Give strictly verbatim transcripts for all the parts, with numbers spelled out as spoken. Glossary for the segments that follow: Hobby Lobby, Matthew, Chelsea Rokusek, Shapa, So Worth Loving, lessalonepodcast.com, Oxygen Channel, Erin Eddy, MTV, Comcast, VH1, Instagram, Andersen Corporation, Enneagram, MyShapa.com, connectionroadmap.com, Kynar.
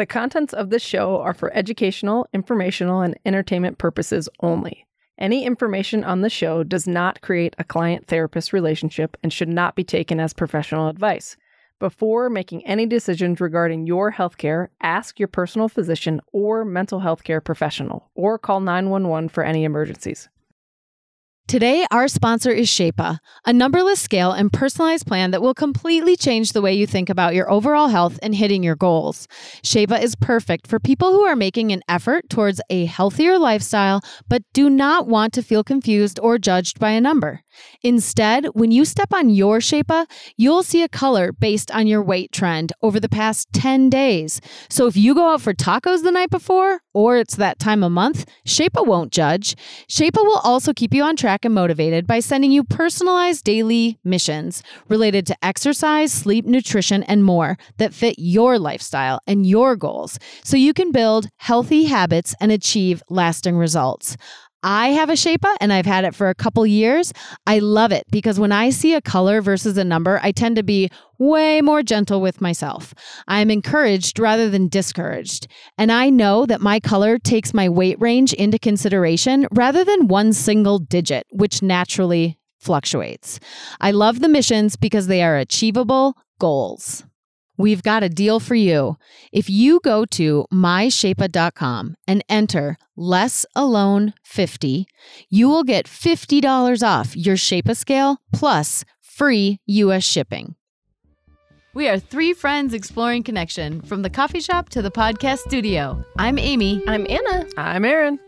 The contents of this show are for educational, informational, and entertainment purposes only. Any information on the show does not create a client-therapist relationship and should not be taken as professional advice. Before making any decisions regarding your healthcare, ask your personal physician or mental health care professional, or call nine one one for any emergencies. Today, our sponsor is Shapa, a numberless scale and personalized plan that will completely change the way you think about your overall health and hitting your goals. Shapa is perfect for people who are making an effort towards a healthier lifestyle, but do not want to feel confused or judged by a number. Instead, when you step on your Shapa, you'll see a color based on your weight trend over the past ten days. So if you go out for tacos the night before, or it's that time of month, Shapa won't judge. Shapa will also keep you on track and motivated by sending you personalized daily missions related to exercise, sleep, nutrition, and more that fit your lifestyle and your goals, so you can build healthy habits and achieve lasting results. I have a Shapa and I've had it for a couple years. I love it because when I see a color versus a number, I tend to be way more gentle with myself. I'm encouraged rather than discouraged. And I know that my color takes my weight range into consideration rather than one single digit, which naturally fluctuates. I love the missions because they are achievable goals. We've got a deal for you. If you go to my shapa dot com and enter less alone fifty, you will get fifty dollars off your Shapa scale plus free U S shipping. We are three friends exploring connection from the coffee shop to the podcast studio. I'm Amy. I'm Anna. I'm Erin.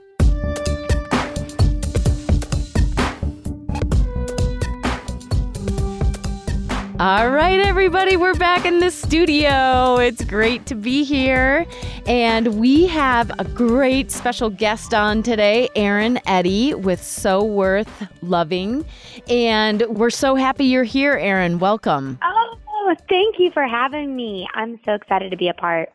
All right, everybody, we're back in the studio. It's great to be here. And we have a great special guest on today, Erin Eddy with So Worth Loving. And we're so happy you're here, Erin. Welcome. Oh, thank you for having me. I'm so excited to be a part.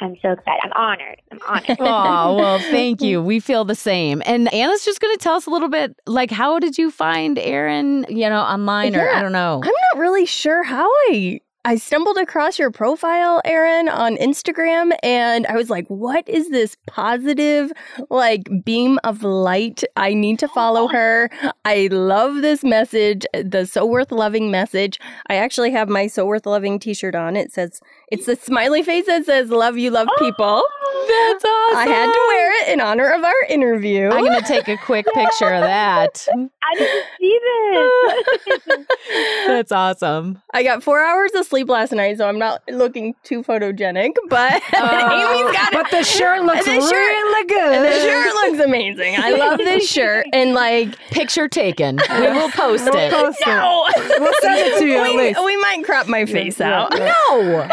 I'm so excited. I'm honored. I'm honored. Oh, well, thank you. We feel the same. And Anna's just going to tell us a little bit, like, how did you find Erin, you know, online yeah, or I don't know. I'm not really sure how I I stumbled across your profile, Erin, on Instagram, and I was like, what is this positive, like, beam of light? I need to follow her. I love this message, the So Worth Loving message. I actually have my So Worth Loving t-shirt on. It says, it's a smiley face that says, love you, love people. Oh, that's awesome. I had to wear it in honor of our interview. I'm going to take a quick picture of that. I didn't see this. That's awesome. I got four hours of sleep last night, so I'm not looking too photogenic, but oh, Amy's got it. But the shirt looks the shirt, really good. The shirt looks amazing. I love this shirt. And like, picture taken. We will post we'll it. Post no, it. We'll send it to you. We, at least. we might crop my face yeah, out. Yeah. No.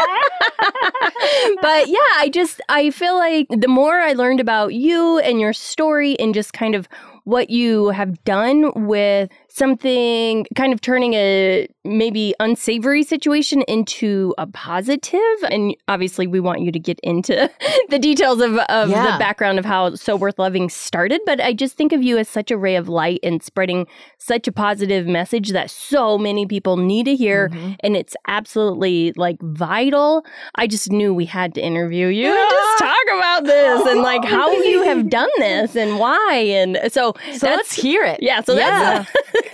But yeah, I just I feel like the more I learned about you and your story and just kind of what you have done with something, kind of turning a maybe unsavory situation into a positive. And obviously we want you to get into the details of, of yeah. the background of how So Worth Loving started. But I just think of you as such a ray of light and spreading such a positive message that so many people need to hear. Mm-hmm. And it's absolutely like vital. I just knew we had to interview you yeah. and just talk about this oh. and like how you have done this and why. And so So let's hear it. Yeah. So yeah. that's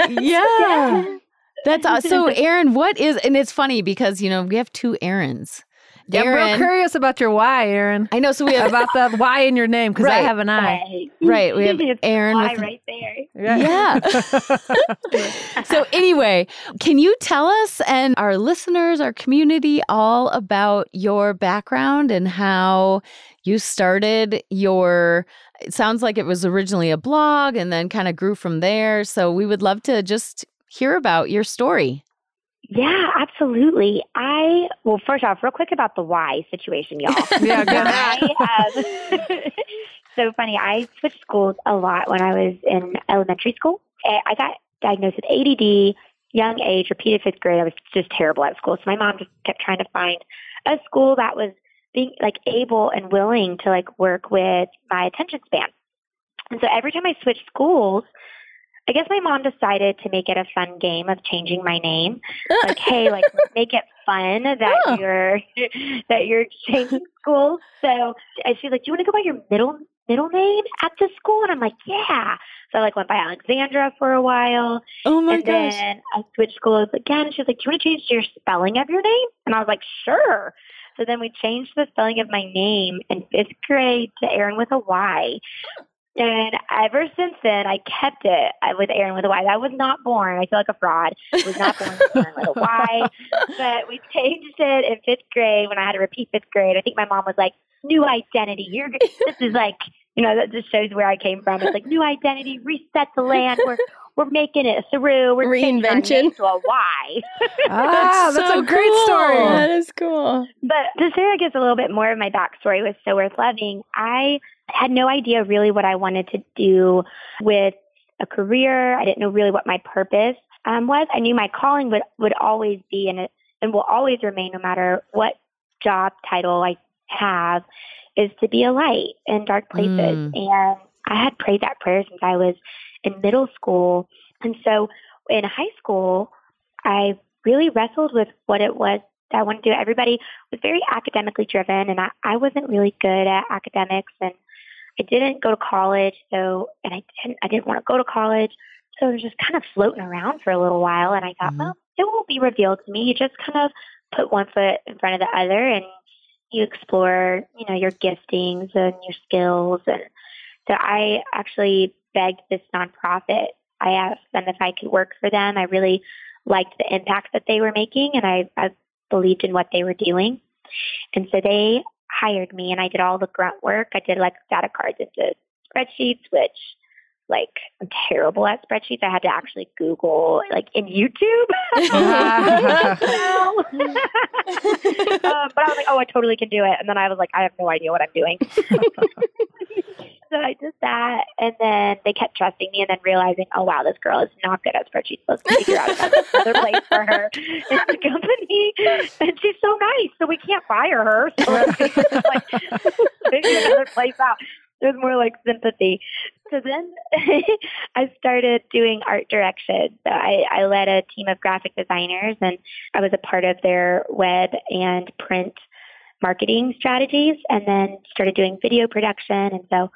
yeah. yeah. That's awesome. So Erin, what is, and it's funny because, you know, we have two Erins. Yeah, Erin, I'm real curious about your why, Erin. I know. So we have about the why in your name because right. I have an I. Right. right. We have Erin with right there. Yeah. yeah. So anyway, can you tell us and our listeners, our community, all about your background and how you started your, it sounds like it was originally a blog and then kind of grew from there. So we would love to just hear about your story. Yeah, absolutely. I, well, first off, real quick about the why situation, y'all. yeah, go ahead. I, um, so funny. I switched schools a lot when I was in elementary school. I got diagnosed with A D D, young age, repeated fifth grade. I was just terrible at school. So my mom just kept trying to find a school that was being like able and willing to like work with my attention span. And so every time I switched schools, I guess my mom decided to make it a fun game of changing my name. Like, hey, like make it fun that oh. you're that you're changing schools. So she's like, do you want to go by your middle middle name at this school? And I'm like, yeah. So I like went by Alexandra for a while. Oh my and gosh. And then I switched schools again. And she was like, do you want to change your spelling of your name? And I was like, sure. So then we changed the spelling of my name in fifth grade to Aaron with a Y. And ever since then, I kept it with Aaron with a Y. I was not born. I feel like a fraud. I was not born with Aaron with a Y. But we changed it in fifth grade when I had to repeat fifth grade. I think my mom was like, new identity. You're This is like, you know, that just shows where I came from. It's like, new identity, reset the land. We're, we're making it through. We're Reinvention. To a Y. Ah, that's, that's so a great cool. story. That is cool. But to share, I guess, a little bit more of my backstory with So Worth Loving, I had no idea really what I wanted to do with a career. I didn't know really what my purpose um, was. I knew my calling would, would always be and and will always remain, no matter what job title I have, is to be a light in dark places. Mm. And I had prayed that prayer since I was in middle school. And so in high school, I really wrestled with what it was that I wanted to do. Everybody was very academically driven, and I, I wasn't really good at academics, and I didn't go to college, so and I didn't I didn't want to go to college. So it was just kind of floating around for a little while, and I thought, mm-hmm. well, it won't be revealed to me. You just kind of put one foot in front of the other, and you explore, you know, your giftings and your skills. And so I actually begged this nonprofit. I asked them if I could work for them. I really liked the impact that they were making, and I, I believed in what they were doing. And so they hired me, and I did all the grunt work. I did like data cards into spreadsheets, which like I'm terrible at spreadsheets. I had to actually Google like in YouTube. um, but I was like, oh, I totally can do it. And then I was like, I have no idea what I'm doing. So I did that, and then they kept trusting me, and then realizing, oh, wow, this girl is not good at spreadsheets. Let's figure out another place for her in the company, and she's so nice, so we can't fire her. So let's like, figure another place out. It was more like sympathy. So then I started doing art direction. So I, I led a team of graphic designers, and I was a part of their web and print marketing strategies, and then started doing video production. And so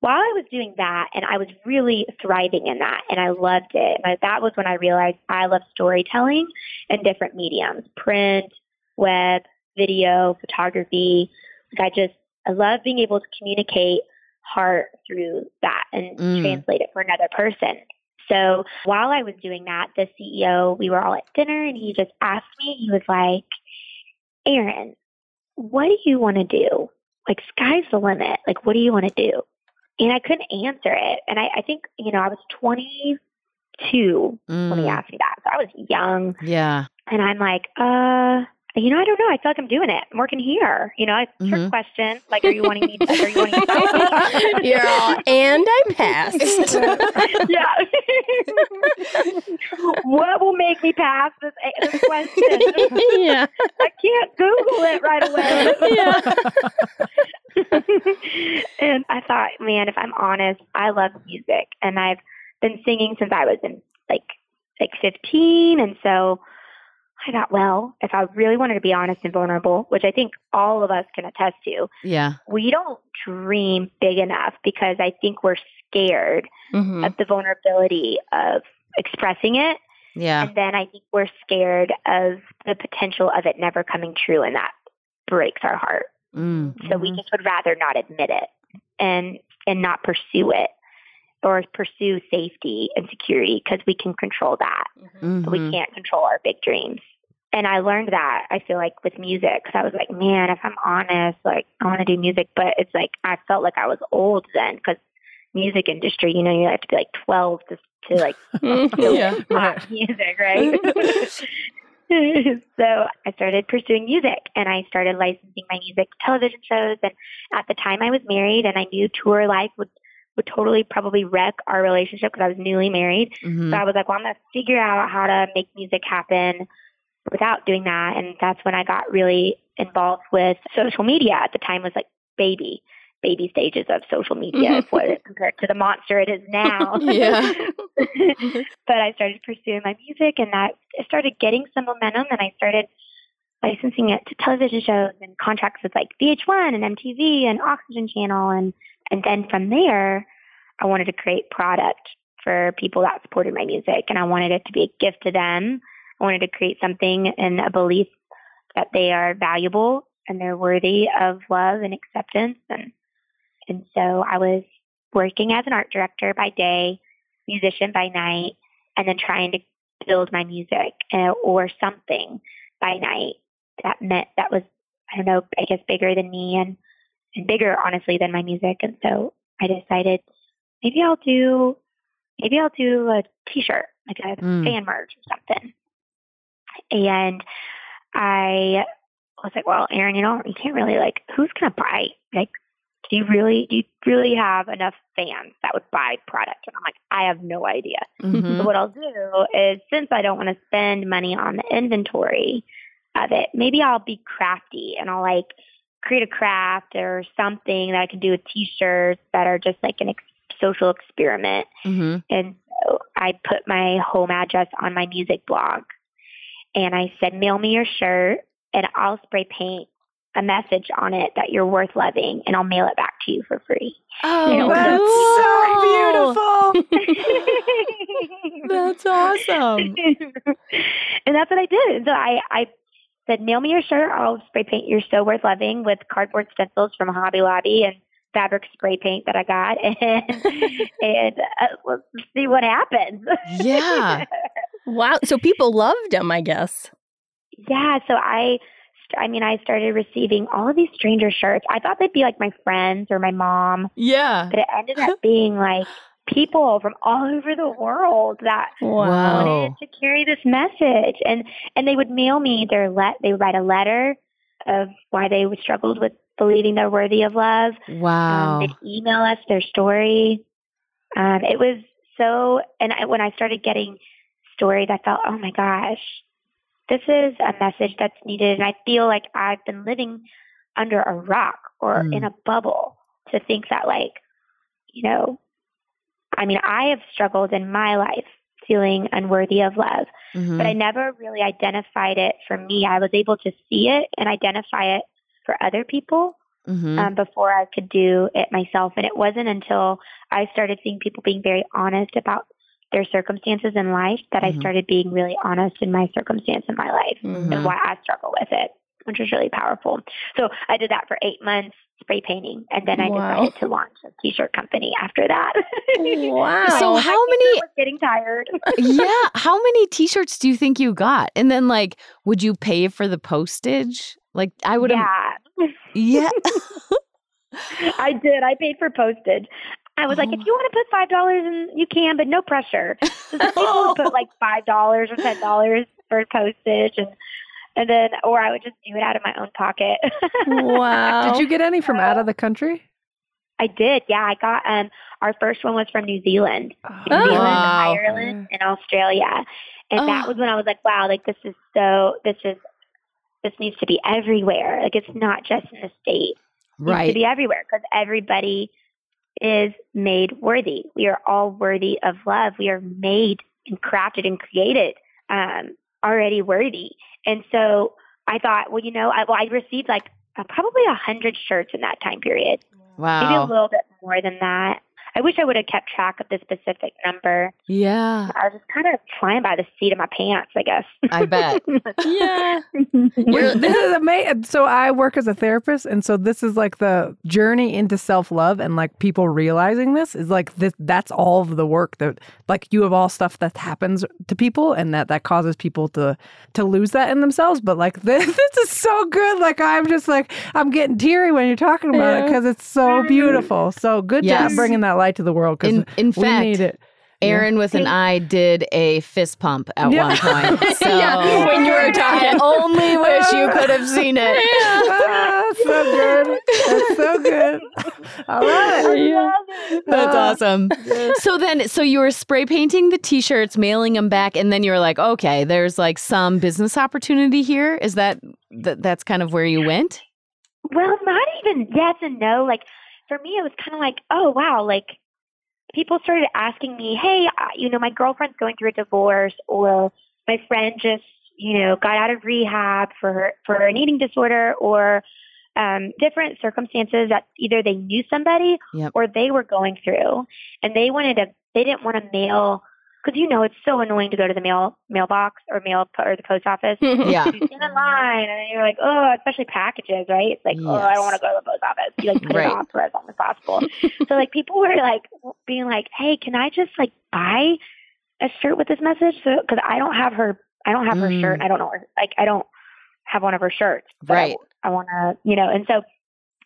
while I was doing that, and I was really thriving in that, and I loved it. And I, that was when I realized I love storytelling in different mediums, print, web, video, photography. Like I just, I love being able to communicate heart through that and mm. translate it for another person. So while I was doing that, the C E O, we were all at dinner, and he just asked me, he was like, Aaron, what do you want to do? Like, sky's the limit. Like, what do you want to do? And I couldn't answer it. And I, I think, you know, I was twenty-two mm. when he asked me that. So I was young. Yeah. And I'm like, uh, you know, I don't know. I feel like I'm doing it. I'm working here. You know, it's mm-hmm. your question. Like, are you wanting me to, are you wanting to help me? You're all, and I passed. Yeah. What will make me pass this, this question? Yeah. I can't Google it right away. Yeah. And I thought, man, if I'm honest, I love music. And I've been singing since I was in like like fifteen. And so I thought, well, if I really wanted to be honest and vulnerable, which I think all of us can attest to, yeah, we don't dream big enough because I think we're scared mm-hmm. of the vulnerability of expressing it. Yeah. And then I think we're scared of the potential of it never coming true, and that breaks our heart. Mm-hmm. So we just would rather not admit it and and not pursue it, or pursue safety and security because we can control that. Mm-hmm. But we can't control our big dreams. And I learned that, I feel like, with music. Because I was like, man, if I'm honest, like, I want to do music. But it's like, I felt like I was old then, because music industry, you know, you have to be like twelve to, to like, yeah, hot right. music, right? So I started pursuing music, and I started licensing my music to television shows. And at the time I was married, and I knew tour life would would totally probably wreck our relationship because I was newly married. Mm-hmm. So I was like, well, I'm going to figure out how to make music happen without doing that. And that's when I got really involved with social media. At the time was like Baby. baby stages of social media mm-hmm. what, compared to the monster it is now. Yeah. But I started pursuing my music, and that I started getting some momentum, and I started licensing it to television shows and contracts with like V H one and M T V and Oxygen Channel. And, and then from there, I wanted to create product for people that supported my music, and I wanted it to be a gift to them. I wanted to create something and a belief that they are valuable and they're worthy of love and acceptance. And and so I was working as an art director by day, musician by night, and then trying to build my music uh, or something by night that meant that was, I don't know, I guess bigger than me and, and bigger, honestly, than my music. And so I decided maybe I'll do, maybe I'll do a t-shirt, like a mm. fan merch or something. And I was like, well, Aaron, you know, you can't really like, who's going to buy? Like, do you really, do you really have enough fans that would buy product? And I'm like, I have no idea. Mm-hmm. So what I'll do is, since I don't want to spend money on the inventory of it, maybe I'll be crafty and I'll like create a craft or something that I can do with t-shirts that are just like an ex- social experiment. Mm-hmm. And so I put my home address on my music blog. And I said, mail me your shirt, and I'll spray paint a message on it that you're worth loving, and I'll mail it back to you for free. Oh, you know, that's so beautiful. That's awesome. And that's what I did. So I, I said, mail me your shirt. I'll spray paint "You're So Worth Loving" with cardboard stencils from Hobby Lobby and fabric spray paint that I got, and, and uh, let's see what happens. Yeah. Wow. So people loved them, I guess. Yeah. So I, I mean, I started receiving all of these stranger shirts. I thought they'd be like my friends or my mom. Yeah. But it ended up being like people from all over the world that wow. wanted to carry this message. And, and they would mail me their let, they would write a letter of why they struggled with believing they're worthy of love. Wow. Um, they'd email us their story. Um, it was so, and I, when I started getting stories, I felt, oh my gosh, this is a message that's needed. And I feel like I've been living under a rock or mm. in a bubble to think that, like, you know, I mean, I have struggled in my life feeling unworthy of love, mm-hmm. but I never really identified it for me. I was able to see it and identify it for other people mm-hmm. um, before I could do it myself. And it wasn't until I started seeing people being very honest about their circumstances in life that mm-hmm. I started being really honest in my circumstance in my life mm-hmm. and why I struggle with it, which was really powerful. So I did that for eight months, spray painting, and then I wow. decided to launch a t-shirt company after that. Wow. So, so how many was getting tired. Yeah. How many t-shirts do you think you got? And then, like, would you pay for the postage? Like, I would have. Yeah. Yeah. I did. I paid for postage. I was oh. like, if you want to put five dollars in, you can, but no pressure. So some people would put like five dollars or ten dollars for postage, and and then, or I would just do it out of my own pocket. Wow. Did you get any from out of the country? I did, yeah. I got, um, our first one was from New Zealand, oh. New Zealand, wow. Ireland, and Australia. And oh. that was when I was like, wow, like this is so, this is, this needs to be everywhere. Like, it's not just in the state. It right. needs to be everywhere, because everybody is made worthy. We are all worthy of love. We are made and crafted and created um, already worthy. And so I thought, well, you know, I, well, I received like uh, probably a hundred shirts in that time period. Wow. Maybe a little bit more than that. I wish I would have kept track of the specific number. Yeah. I was just kind of flying by the seat of my pants, I guess. I bet. Yeah. This is amazing. So I work as a therapist, and so this is like the journey into self-love, and like people realizing this is like this, that's all of the work that, like, you have all stuff that happens to people, and that that causes people to to lose that in themselves. But like this, this is so good. Like, I'm just like, I'm getting teary when you're talking about yeah. it, because it's so beautiful. So good yes. job bringing that light to the world, because in, in we fact, need it. Aaron with an I did a fist pump at yeah. one point. So yeah. when you were talking, I only wish you could have seen it. Ah, so good. That's so good. All right. Yeah. That's ah. awesome. So then, so you were spray painting the t-shirts, mailing them back, and then you were like, okay, there's like some business opportunity here. Is that, th- that's kind of where you went? Well, not even yes and no. Like, for me, it was kind of like, oh, wow, like people started asking me, hey, you know, my girlfriend's going through a divorce, or my friend just, you know, got out of rehab for her, for an eating disorder, or um, different circumstances that either they knew somebody yep. or they were going through, and they wanted to, they didn't want to mail, because, you know, it's so annoying to go to the mail mailbox or mail or the post office. Yeah. You stand in line and you're like, oh, especially packages, right? It's like, yes. oh, I don't want to go to the post office. You like put right. it off for as long as possible. So like people were like being like, hey, can I just like buy a shirt with this message? So because I don't have her, I don't have mm. her shirt. I don't know her, like I don't have one of her shirts. Right. I, I want to, you know, and so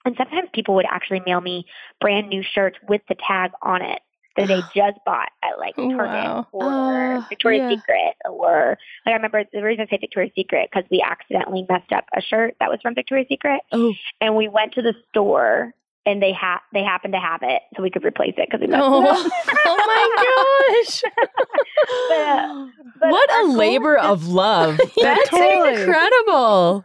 and sometimes people would actually mail me brand new shirts with the tag on it that they just bought at like Target wow. or uh, Victoria's yeah. Secret, or like I remember the reason I say Victoria's Secret because we accidentally messed up a shirt that was from Victoria's Secret, oh. and we went to the store and they ha- they happened to have it, so we could replace it because we messed oh. it up. Oh my gosh! but, uh, but what a labor is- of love! That's totally. Incredible.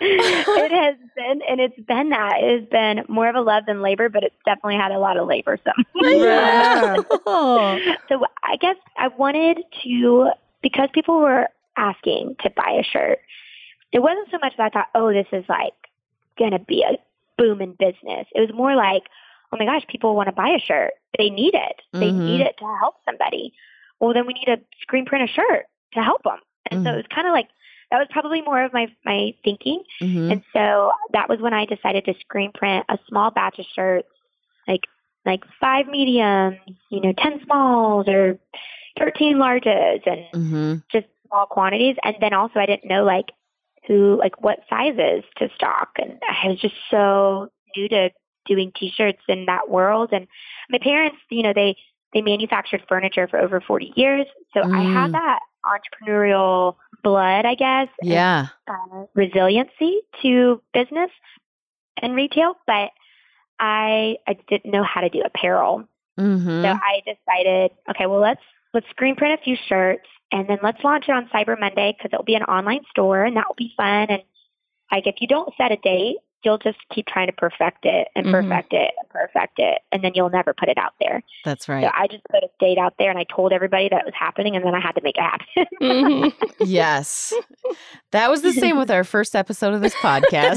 It has been, and it's been that. It has been more of a love than labor, but it's definitely had a lot of labor. So, yeah. So I guess I wanted to, because people were asking to buy a shirt, it wasn't so much that I thought, oh, this is like going to be a boom in business. It was more like, oh my gosh, people want to buy a shirt. They need it. They mm-hmm. need it to help somebody. Well, then we need to screen print a shirt to help them. And mm-hmm. so it was kind of like, that was probably more of my, my thinking. Mm-hmm. And so that was when I decided to screen print a small batch of shirts, like like five mediums, you know, ten smalls or thirteen larges, and mm-hmm. just small quantities. And then also I didn't know like who, like what sizes to stock. And I was just so new to doing T-shirts in that world. And my parents, you know, they, they manufactured furniture for over forty years. So mm. I had that entrepreneurial blood, I guess, yeah, and, uh, resiliency to business and retail, but I I didn't know how to do apparel. Mm-hmm. So I decided, okay, well, let's let's screen print a few shirts and then let's launch it on Cyber Monday because it'll be an online store and that will be fun. And like, if you don't set a date, you'll just keep trying to perfect it and perfect mm-hmm. it and perfect it. And then you'll never put it out there. That's right. So I just put a date out there and I told everybody that it was happening, and then I had to make it happen. mm-hmm. Yes. That was the same with our first episode of this podcast.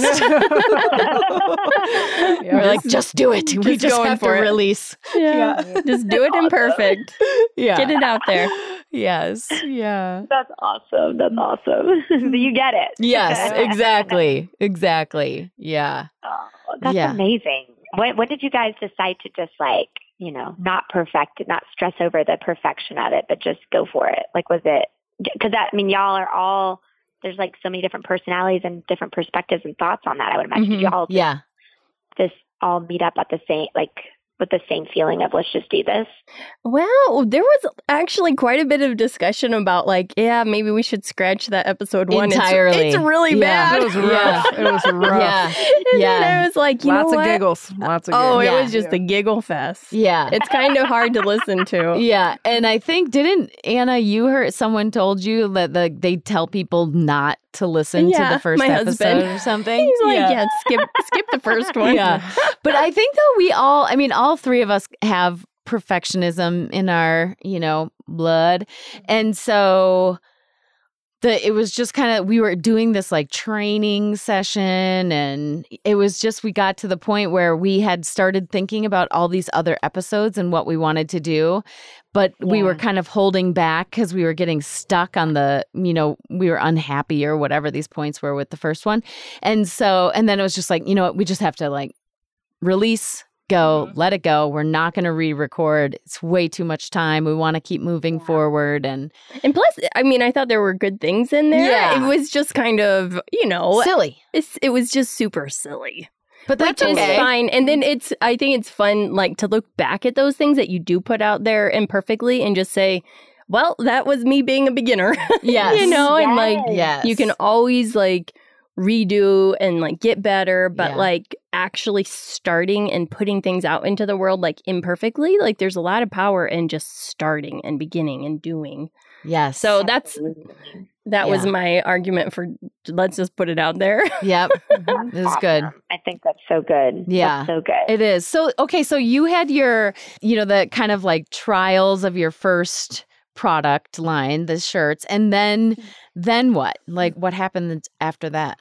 yeah, we're like, just do it. We just have to it. Release. Yeah. yeah. Just do it awesome. Imperfect. Yeah. Get it out there. Yes. Yeah. That's awesome. That's awesome. You get it. Yes, exactly. Exactly. Yeah. Oh, that's yeah. amazing. When, when did you guys decide to just like, you know, not perfect it, not stress over the perfection of it, but just go for it? Like, was it, because that, I mean, y'all are all, there's like so many different personalities and different perspectives and thoughts on that. I would imagine mm-hmm. y'all just, yeah. just all meet up at the same, like, with the same feeling of let's just do this? Well, there was actually quite a bit of discussion about like, yeah, maybe we should scratch that episode one entirely. It's, it's really yeah. bad. It was rough. Yeah. It was rough. Yeah. And yeah. then I was like, you Lots know what? Of giggles. Lots of giggles. Oh, yeah. It was just yeah. a giggle fest. Yeah. It's kind of hard to listen to. Yeah. And I think, didn't, Anna, you heard someone told you that the, they tell people not to listen yeah, to the first episode husband. Or something. He's like, yeah, yeah skip, skip the first one. Yeah. But I think though we all, I mean, all three of us have perfectionism in our, you know, blood. And so the, it was just kind of, we were doing this like training session, and it was just, we got to the point where we had started thinking about all these other episodes and what we wanted to do. But yeah. we were kind of holding back because we were getting stuck on the, you know, we were unhappy or whatever these points were with the first one. And so, and then it was just like, you know what, we just have to like release, go, mm-hmm. let it go. We're not going to re-record. It's way too much time. We want to keep moving yeah. forward. And and plus, I mean, I thought there were good things in there. Yeah. It was just kind of, you know. Silly. It's, it was just super silly. But that's Which okay. is fine. And then it's, I think it's fun, like, to look back at those things that you do put out there imperfectly and just say, well, that was me being a beginner. Yes. You know, yes. and like, yes. you can always like redo and like get better, but yeah. like actually starting and putting things out into the world, like imperfectly, like there's a lot of power in just starting and beginning and doing. Yes. So that's, That yeah. was my argument for let's just put it out there. Yep. Mm-hmm. This awesome. Is good. I think that's so good. Yeah. That's so good. It is. So, okay. So you had your, you know, the kind of like trials of your first product line, the shirts. And then, then what? Like what happened after that?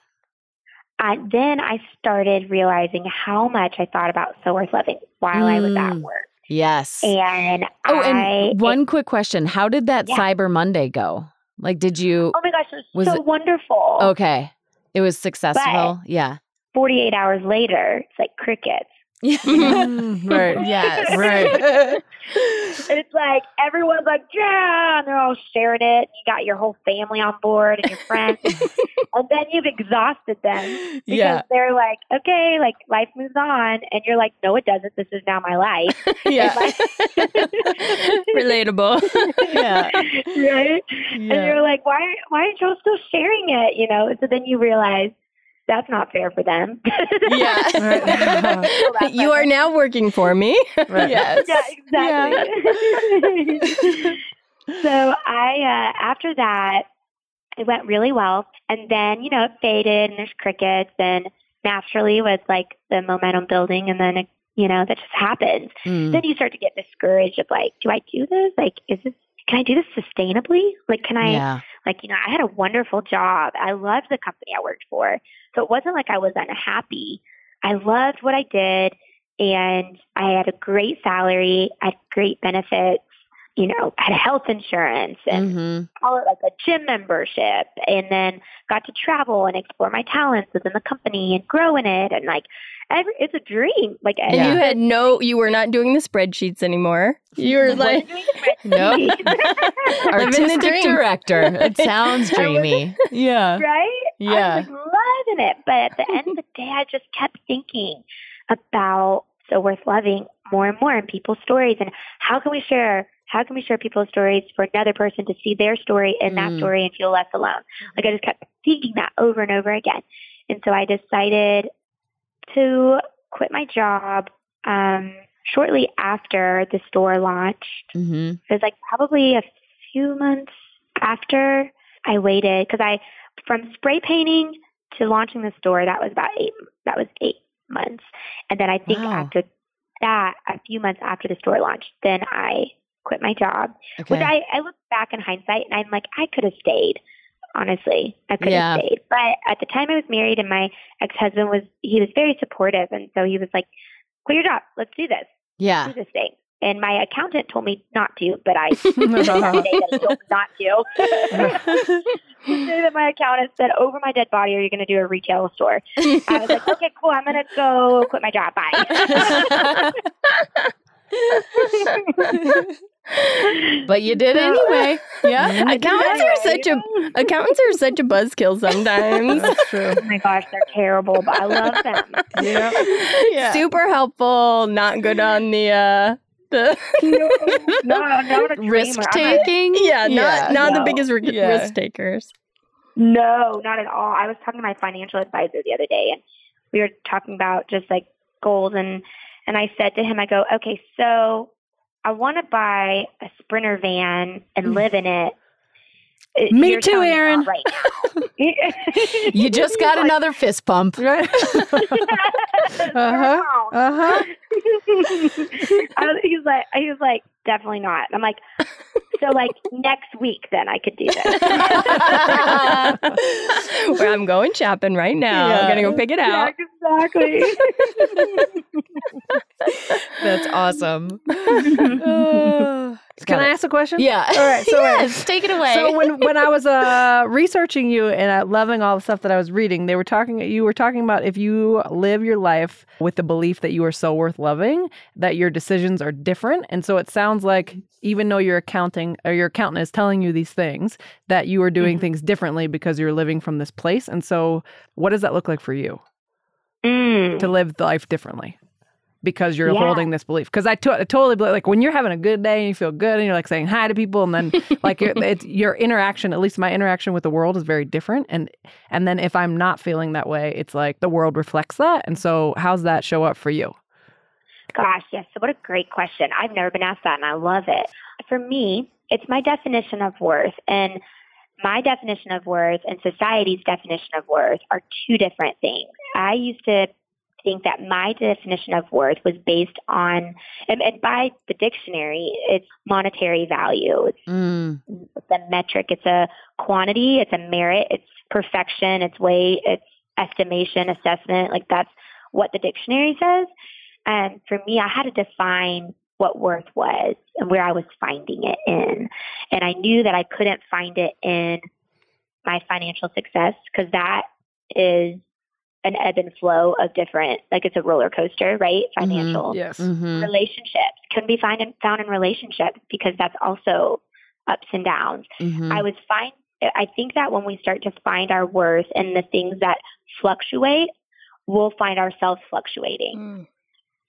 Uh, then I started realizing how much I thought about So Worth Loving while mm. I was at work. Yes. And oh, I, and one it, quick question. How did that yeah. Cyber Monday go? Like, did you? Oh my gosh, it was, was so it, wonderful. Okay. It was successful. But yeah. forty-eight hours later, it's like crickets. Right. Yes. Right. It's like everyone's like, yeah, and they're all sharing it. You got your whole family on board and your friends. And then you've exhausted them because yeah. they're like, okay, like life moves on. And you're like, no, it doesn't. This is now my life. Yeah. Like, relatable. Yeah. Right? Yeah. And you're like, why, why aren't y'all still sharing it? You know? So then you realize, that's not fair for them. Yeah. Right. You are now working for me. Right. Yes. Yeah, exactly. Yeah. So I, uh, after that, it went really well. And then, you know, it faded and there's crickets. And naturally with like the momentum building and then, it, you know, that just happens. Mm. Then you start to get discouraged of like, do I do this? Like, is this, can I do this sustainably? Like, can I, yeah. like, you know, I had a wonderful job. I loved the company I worked for. So it wasn't like I was unhappy. I loved what I did and I had a great salary, I had great benefits, you know, I had health insurance and mm-hmm. all like a gym membership, and then got to travel and explore my talents within the company and grow in it. And like, every, it's a dream. Like, and yeah. you had no, you were not doing the spreadsheets anymore. You were like, no, nope. Artistic director. It sounds dreamy. Yeah. Right? Yeah. I was like loving it. But at the end of the day, I just kept thinking about So Worth Loving more and more in people's stories and how can we share, how can we share people's stories for another person to see their story and that mm. story and feel less alone? Like I just kept thinking that over and over again. And so I decided to quit my job um, shortly after the store launched. Mm-hmm. It was like probably a few months after I waited, because I, from spray painting to launching the store, that was about eight, that was eight months. And then I think wow. after that, a few months after the store launched, then I quit my job, okay. which I, I look back in hindsight and I'm like, I could have stayed. Honestly, I could have yeah. stayed. But at the time I was married and my ex-husband was, he was very supportive. And so he was like, quit your job. Let's do this. Yeah. Let's do this thing. And my accountant told me not to, but I remember that day that he told me not to. He said that my accountant said, over my dead body, are you going to do a retail store? I was like, okay, cool. I'm going to go quit my job. Bye. But you did so, anyway. Yeah. Mm-hmm. Accountants are such a accountants are such a buzzkill sometimes. That's true. Oh my gosh, they're terrible, but I love them. Yeah. yeah. Super helpful, not good on the uh the no, no, not a dreamer. Risk taking. Yeah, not yeah, not no. the biggest r- yeah. risk takers. No, not at all. I was talking to my financial advisor the other day and we were talking about just like goals and And I said to him, I go, okay, so I want to buy a Sprinter van and live in it. Me You're too, Aaron. Me right now. You just got like, another fist pump. Right? uh-huh. Uh-huh. I was, he was like, he was like, definitely not. I'm like, so like next week then I could do this. Where I'm going shopping right now. Yeah. I'm going to go pick it out. Yeah, exactly. That's awesome. uh, Can I ask a question? Yeah. All right. So yes, right. Take it away. So when, when I was uh, researching you and uh, loving all the stuff that I was reading, they were talking. You were talking about if you live your life with the belief that you are so worth loving, that your decisions are different. And so it sounds like even though your accounting or your accountant is telling you these things, that you are doing mm-hmm. things differently because you're living from this place. And so, what does that look like for you mm. to live the life differently? Because you're yeah. holding this belief. Because I, to- I totally believe, like, when you're having a good day and you feel good and you're, like, saying hi to people and then, like, your, it's, your interaction, at least my interaction with the world is very different. And and then if I'm not feeling that way, it's like the world reflects that. And so how's that show up for you? Gosh, yes. So what a great question. I've never been asked that, and I love it. For me, it's my definition of worth. And my definition of worth and society's definition of worth are two different things. I used to think that my definition of worth was based on, and, and by the dictionary, it's monetary value. It's, mm. it's a metric. It's a quantity. It's a merit. It's perfection. It's weight. It's estimation, assessment. Like, that's what the dictionary says. And for me, I had to define what worth was and where I was finding it in. And I knew that I couldn't find it in my financial success, because that is an ebb and flow of different, like, it's a roller coaster, right? Financial. Mm-hmm. Yes. Mm-hmm. Relationships. Couldn't be find in, found in relationships because that's also ups and downs. Mm-hmm. I was fine. I think that when we start to find our worth in the things that fluctuate, we'll find ourselves fluctuating. Mm.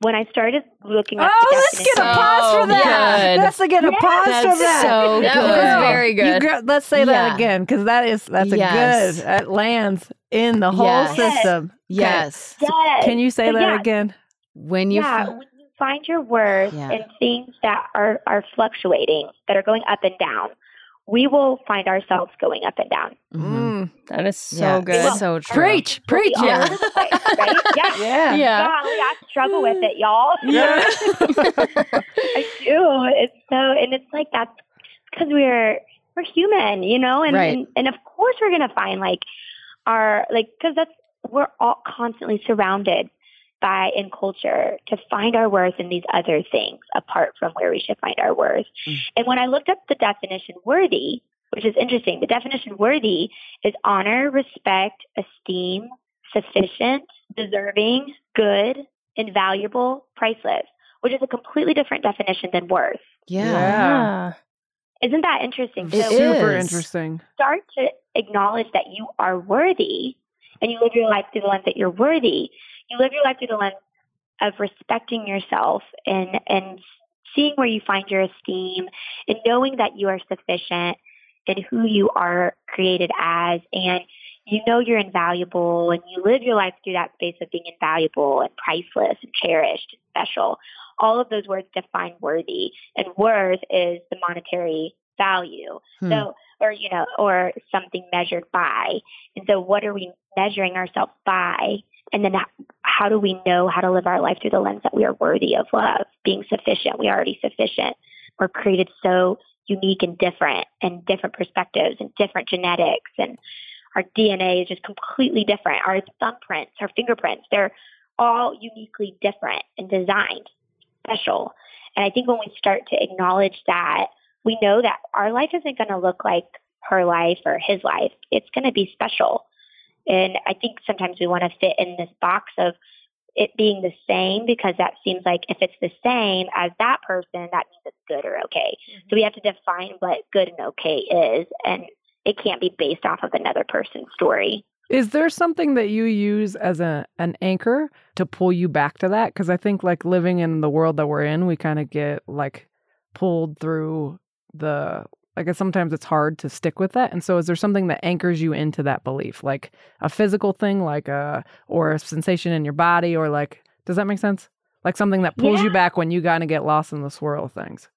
When I started looking up oh, the let's get a pause for that. Good. Let's get a yeah, pause that's for that. So that good. was very good. You, let's say yeah. that again, because that is that's yes. a good. It lands in the whole yes. system. Yes. Okay. yes. So can you say so, that yeah. again? When you yeah, f- when you find your worth yeah. in things that are are fluctuating, that are going up and down, we will find ourselves going up and down. Mm-hmm. That is so yeah. good. So true. Preach, preach. We'll yeah. Place, right? yeah. Yeah. Yeah. God, I struggle with it, y'all. Yeah. I do. It's so, and it's like, that's because we're, we're human, you know, and, right. and, and of course we're going to find like our, like, cause that's, we're all constantly surrounded by in culture to find our worth in these other things apart from where we should find our worth. Mm. And when I looked up the definition worthy, which is interesting. The definition worthy is honor, respect, esteem, sufficient, deserving, good, invaluable, priceless, which is a completely different definition than worth. Yeah. yeah. Isn't that interesting? It so is. Super interesting. Start to acknowledge that you are worthy, and you live your life through the lens that you're worthy. You live your life through the lens of respecting yourself and, and seeing where you find your esteem and knowing that you are sufficient and who you are created as, and you know you're invaluable, and you live your life through that space of being invaluable and priceless and cherished and special. All of those words define worthy, and worth is the monetary value. Hmm. So, or, you know, or something measured by. And so what are we measuring ourselves by? And then how do we know how to live our life through the lens that we are worthy of love, being sufficient? We are already sufficient. We're created so unique and different, and different perspectives and different genetics, and our D N A is just completely different. Our thumbprints, our fingerprints, they're all uniquely different and designed special. And I think when we start to acknowledge that, we know that our life isn't going to look like her life or his life. It's going to be special. And I think sometimes we want to fit in this box of it being the same, because that seems like if it's the same as that person, that means it's good or okay. Mm-hmm. So we have to define what good and okay is, and it can't be based off of another person's story. Is there something that you use as a an anchor to pull you back to that? Because I think, like, living in the world that we're in, we kind of get, like, pulled through the, I guess sometimes it's hard to stick with that. And so is there something that anchors you into that belief, like a physical thing, like a, or a sensation in your body, or like, does that make sense? Like something that pulls yeah. you back when you kind of get lost in the swirl of things.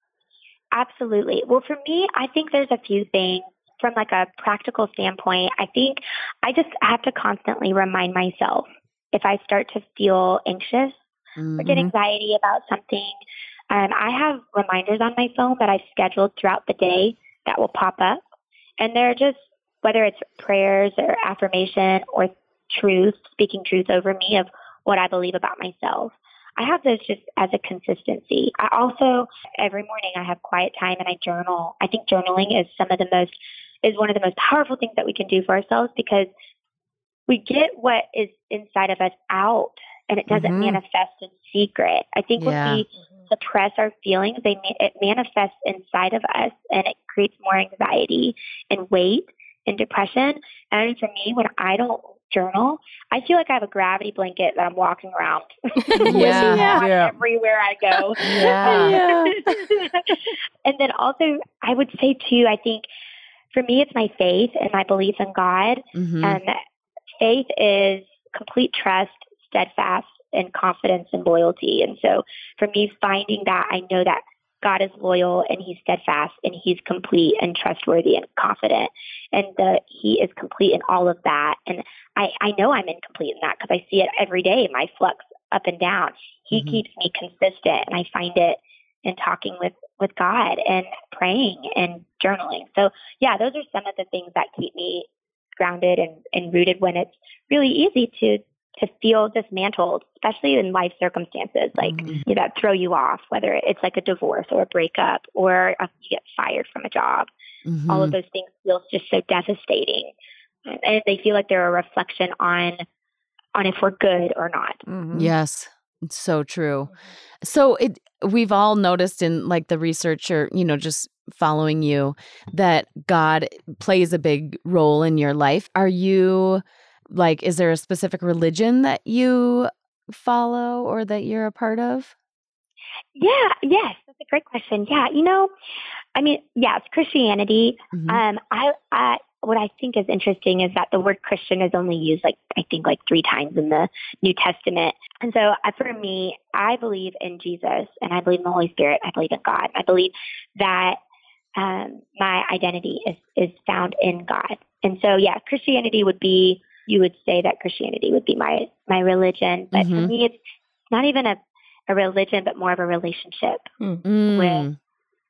Absolutely. Well, for me, I think there's a few things from like a practical standpoint. I think I just have to constantly remind myself if I start to feel anxious mm-hmm. or get anxiety about something. Um, I have reminders on my phone that I've scheduled throughout the day that will pop up. And they're just, whether it's prayers or affirmation or truth, speaking truth over me of what I believe about myself. I have those just as a consistency. I also, every morning I have quiet time and I journal. I think journaling is some of the most, is one of the most powerful things that we can do for ourselves, because we get what is inside of us out, and it doesn't mm-hmm. manifest in secret. I think yeah. when we suppress our feelings, they it manifests inside of us, and it creates more anxiety and weight and depression. And for me, when I don't journal, I feel like I have a gravity blanket that I'm walking around yeah. yeah. yeah. everywhere I go. yeah. yeah. And then also, I would say too, I think for me, it's my faith and my belief in God. Mm-hmm. Um, faith is complete trust, steadfast, and confidence and loyalty. And so for me, finding that, I know that God is loyal and he's steadfast and he's complete and trustworthy and confident. And the, he is complete in all of that. And I, I know I'm incomplete in that because I see it every day, my flux up and down. He mm-hmm. keeps me consistent. And I find it in talking with, with God and praying and journaling. So yeah, those are some of the things that keep me grounded and, and rooted when it's really easy to to feel dismantled, especially in life circumstances like mm-hmm. you know, that throw you off, whether it's like a divorce or a breakup or a, you get fired from a job. Mm-hmm. All of those things feel just so devastating. And they feel like they're a reflection on on if we're good or not. Mm-hmm. Yes, it's so true. So it we've all noticed in like the research or, you know, just following you that God plays a big role in your life. Are you... Like, is there a specific religion that you follow or that you're a part of? Yeah, yes. That's a great question. Yeah. You know, I mean, yes, Christianity. Mm-hmm. Um, I, I, what I think is interesting is that the word Christian is only used like, I think like three times in the New Testament. And so I, for me, I believe in Jesus and I believe in the Holy Spirit. I believe in God. I believe that um, my identity is, is found in God. And so, yeah, Christianity would be, you would say that Christianity would be my, my religion. But mm-hmm. for me, it's not even a, a religion, but more of a relationship mm-hmm. with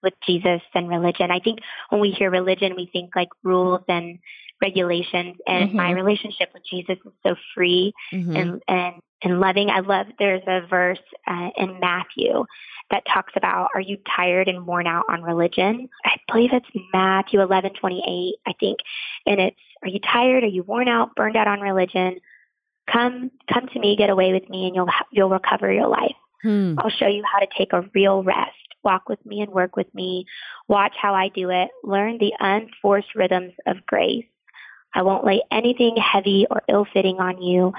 with Jesus and religion. I think when we hear religion, we think like rules and regulations. And mm-hmm. my relationship with Jesus is so free mm-hmm. and, and, and loving. I love, there's a verse uh, in Matthew that talks about, are you tired and worn out on religion? I believe it's Matthew eleven twenty-eight, I think. And it's, are you tired? Are you worn out, burned out on religion? Come, come to me, get away with me, and you'll you'll recover your life. Hmm. I'll show you how to take a real rest. Walk with me and work with me. Watch how I do it. Learn the unforced rhythms of grace. I won't lay anything heavy or ill-fitting on you.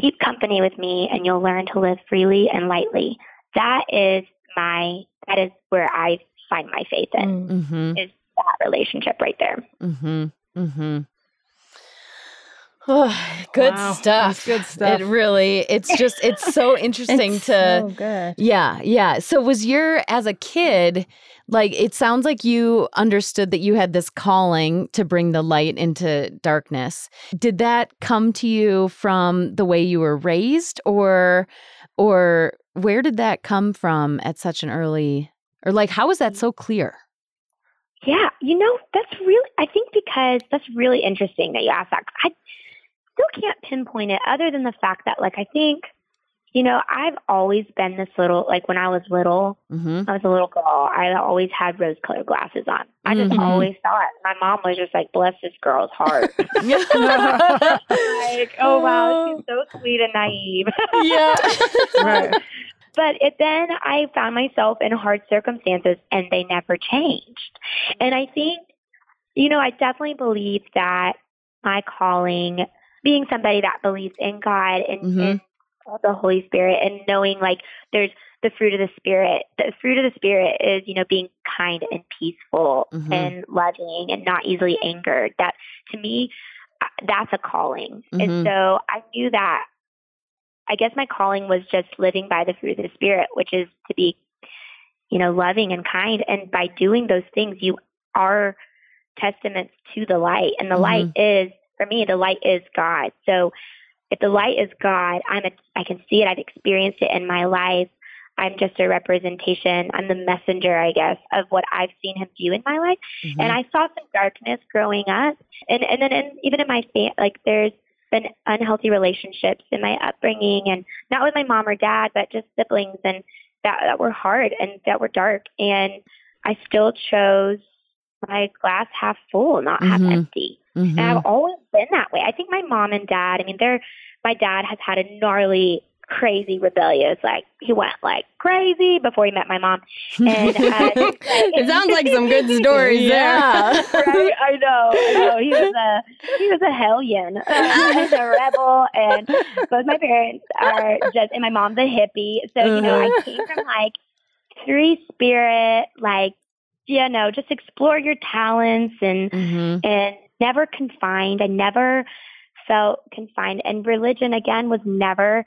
Keep company with me, and you'll learn to live freely and lightly. That is my. That is where I find my faith in. Mm-hmm. Is that relationship right there? Mm-hmm. Mm-hmm. Oh, good wow. stuff. That's good stuff. It really, it's just, it's so interesting it's to. So good. Yeah, yeah. So was your, as a kid, like, it sounds like you understood that you had this calling to bring the light into darkness. Did that come to you from the way you were raised, or, or where did that come from at such an early, or like, how was that so clear? Yeah, you know, that's really, I think because that's really interesting that you asked that. I still can't pinpoint it other than the fact that, like, I think, you know, I've always been this little, like, when I was little, mm-hmm. I was a little girl, I always had rose-colored glasses on. I just mm-hmm. always saw it. My mom was just like, bless this girl's heart. Like, oh, wow, she's so sweet and naive. Yeah. Right. But it, then I found myself in hard circumstances, and they never changed. And I think, you know, I definitely believe that my calling, being somebody that believes in God and, mm-hmm. and the Holy Spirit, and knowing like there's the fruit of the Spirit. The fruit of the Spirit is, you know, being kind and peaceful mm-hmm. and loving and not easily angered. That, to me, that's a calling. Mm-hmm. And so I knew that. I guess my calling was just living by the fruit of the Spirit, which is to be, you know, loving and kind. And by doing those things, you are testaments to the light. And the mm-hmm. light is, for me, the light is God. So if the light is God, I'm a, I can see it. I've experienced it in my life. I'm just a representation. I'm the messenger, I guess, of what I've seen him do in my life. Mm-hmm. And I saw some darkness growing up. And, and then in, even in my family, like there's been unhealthy relationships in my upbringing, and not with my mom or dad, but just siblings, and that, that were hard and that were dark. And I still chose my glass half full, not half mm-hmm. empty. Mm-hmm. And I've always been that way. I think my mom and dad, I mean, they're, my dad has had a gnarly, crazy rebellious, like he went like crazy before he met my mom. And uh, it sounds like some good stories. Yeah, there. Right? I know. I know. He was a he was a hellion. Uh, he's a rebel, and both my parents are just, and my mom's a hippie. So you know, I came from like free spirit, like you know, just explore your talents and mm-hmm. and never confined. I never felt confined, and religion again was never.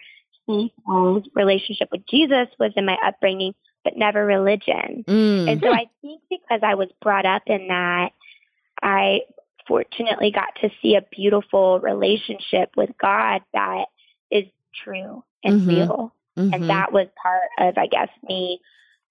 Relationship with Jesus was in my upbringing, but never religion. Mm. And so I think because I was brought up in that, I fortunately got to see a beautiful relationship with God that is true and mm-hmm. real. Mm-hmm. And that was part of, I guess, me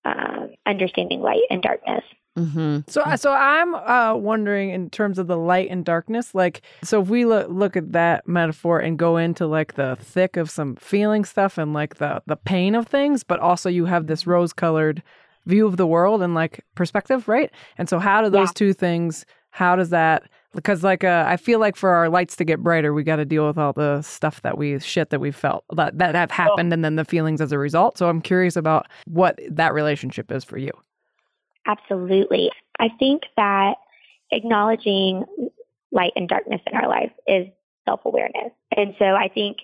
um, understanding light and darkness. Mm-hmm. So, so I'm uh, wondering in terms of the light and darkness, like, so if we lo- look at that metaphor and go into like the thick of some feeling stuff and like the, the pain of things, but also you have this rose colored view of the world and like perspective, right? And so how do those yeah. two things, how does that, because like, uh, I feel like for our lights to get brighter, we got to deal with all the stuff that we, shit that we felt that, that have happened oh. and then the feelings as a result. So I'm curious about what that relationship is for you. Absolutely. I think that acknowledging light and darkness in our life is self-awareness. And so I think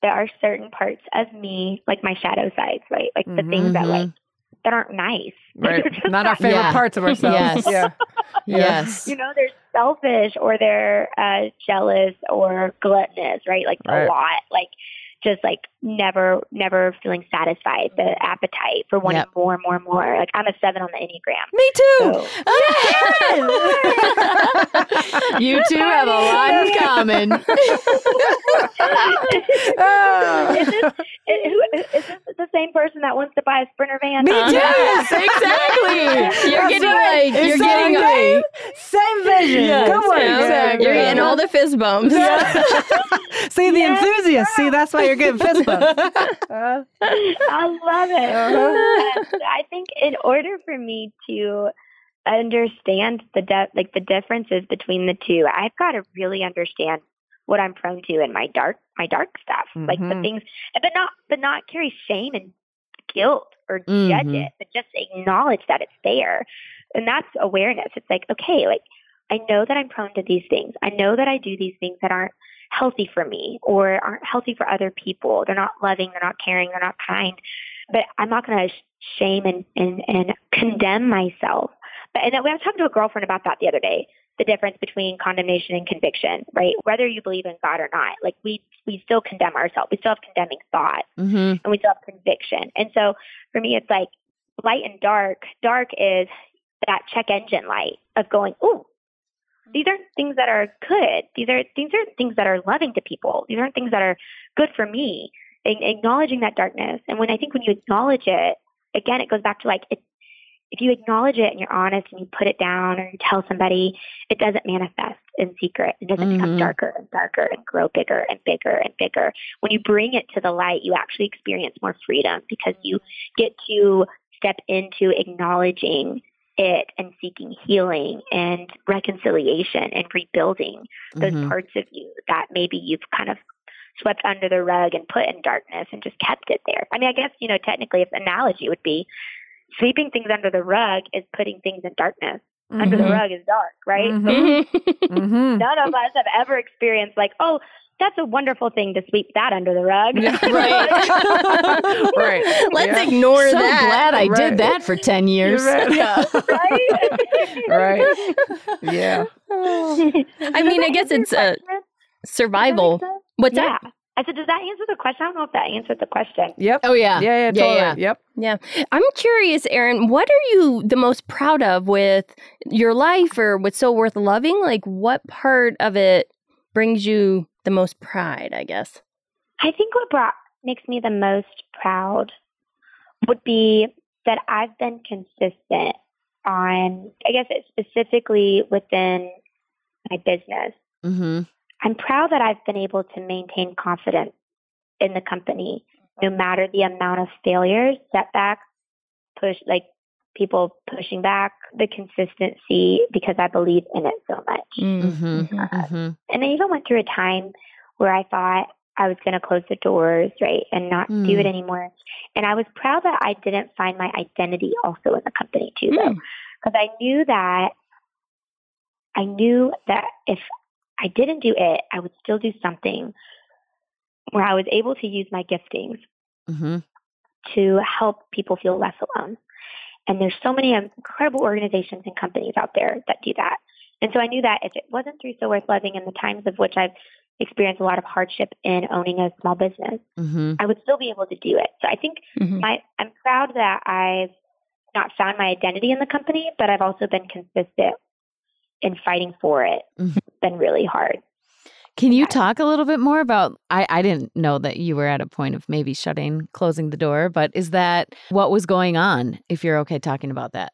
there are certain parts of me, like my shadow sides, right? Like the mm-hmm. things that like that aren't nice. Right. Not, not our favorite yeah. parts of ourselves. Yes. yeah. Yes. You know, they're selfish or they're uh, jealous or gluttonous, right? Like right. a lot. Like just like never, never feeling satisfied, the appetite for wanting yep. more, more, more. Like I'm a seven on the Enneagram. Me too. So. Yay! You two have a lot in common. is, this, is, is this the same person that wants to buy a Sprinter van? Me uh, too. Yes, exactly. You're That's getting right. like, you're it's getting same, a, same vision. Yes, Come on. Yes, exactly. You're getting all the fist bumps. Yeah. See the yes, enthusiast. Girl. See, that's why you're getting fist bumps. uh, I love it. Uh-huh. I think in order for me to understand the de- like the differences between the two, I've got to really understand what I'm prone to in my dark my dark stuff, mm-hmm. like the things, but not but not carry shame and guilt or mm-hmm. judge it, but just acknowledge that it's there, and that's awareness. It's like okay, like I know that I'm prone to these things. I know that I do these things that aren't healthy for me or aren't healthy for other people. They're not loving, they're not caring, they're not kind. But I'm not going to shame and, and, and condemn myself. But and I was talking to a girlfriend about that the other day, the difference between condemnation and conviction, right? Whether you believe in God or not, like we, we still condemn ourselves. We still have condemning thoughts mm-hmm. and we still have conviction. And so for me, it's like light and dark. Dark is that check engine light of going, ooh, these aren't things that are good. These are these are things that are loving to people. These aren't things that are good for me. And acknowledging that darkness. And when I think when you acknowledge it, again, it goes back to like, it, if you acknowledge it and you're honest and you put it down or you tell somebody, it doesn't manifest in secret. It doesn't mm-hmm. become darker and darker and grow bigger and bigger and bigger. When you bring it to the light, you actually experience more freedom because you get to step into acknowledging it and seeking healing and reconciliation and rebuilding those mm-hmm. parts of you that maybe you've kind of swept under the rug and put in darkness and just kept it there. I mean, I guess, you know, technically if analogy would be sweeping things under the rug is putting things in darkness. Mm-hmm. Under the rug is dark, right? Mm-hmm. Mm-hmm. None of us have ever experienced like, oh, that's a wonderful thing to sweep that under the rug. Yeah, right. right. Let's yeah. ignore so that. So glad I right. did that for ten years. Right. Yeah. right? right. Yeah. I mean, I guess it's a survival. What's yeah. that? I said, does that answer the question? I don't know if that answered the question. Yep. Oh, yeah. Yeah, yeah, totally. Yeah, yeah. Yep. Yeah. I'm curious, Erin, what are you the most proud of with your life or what's so worth loving? Like, what part of it brings you the most pride, I guess? I think what brought, makes me the most proud would be that I've been consistent on, I guess it's specifically within my business. Mm-hmm. I'm proud that I've been able to maintain confidence in the company, no matter the amount of failures, setbacks, push, like people pushing back, the consistency, because I believe in it so much. Mm-hmm, uh, mm-hmm. And I even went through a time where I thought I was going to close the doors, right, and not mm. do it anymore. And I was proud that I didn't find my identity also in the company too, though, because mm. I knew that I knew that if I didn't do it, I would still do something where I was able to use my giftings mm-hmm. to help people feel less alone. And there's so many incredible organizations and companies out there that do that. And so I knew that if it wasn't through So Worth Loving and the times of which I've experienced a lot of hardship in owning a small business, mm-hmm. I would still be able to do it. So I think mm-hmm. my, I'm proud that I've not found my identity in the company, but I've also been consistent in fighting for it. Mm-hmm. It's been really hard. Can you talk a little bit more about, I, I didn't know that you were at a point of maybe shutting, closing the door, but is that what was going on, if you're okay talking about that?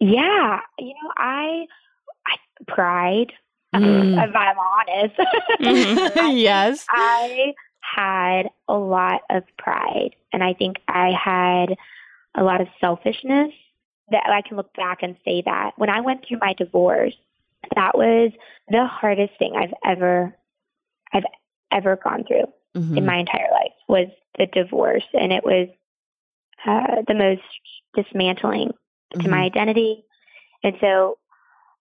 Yeah. You know, I, I cried, mm. if I'm honest. Mm-hmm. Yes. I had a lot of pride, and I think I had a lot of selfishness that I can look back and say that. When I went through my divorce, that was the hardest thing I've ever I've ever gone through mm-hmm. in my entire life, was the divorce. And it was uh, the most dismantling mm-hmm. to my identity. And so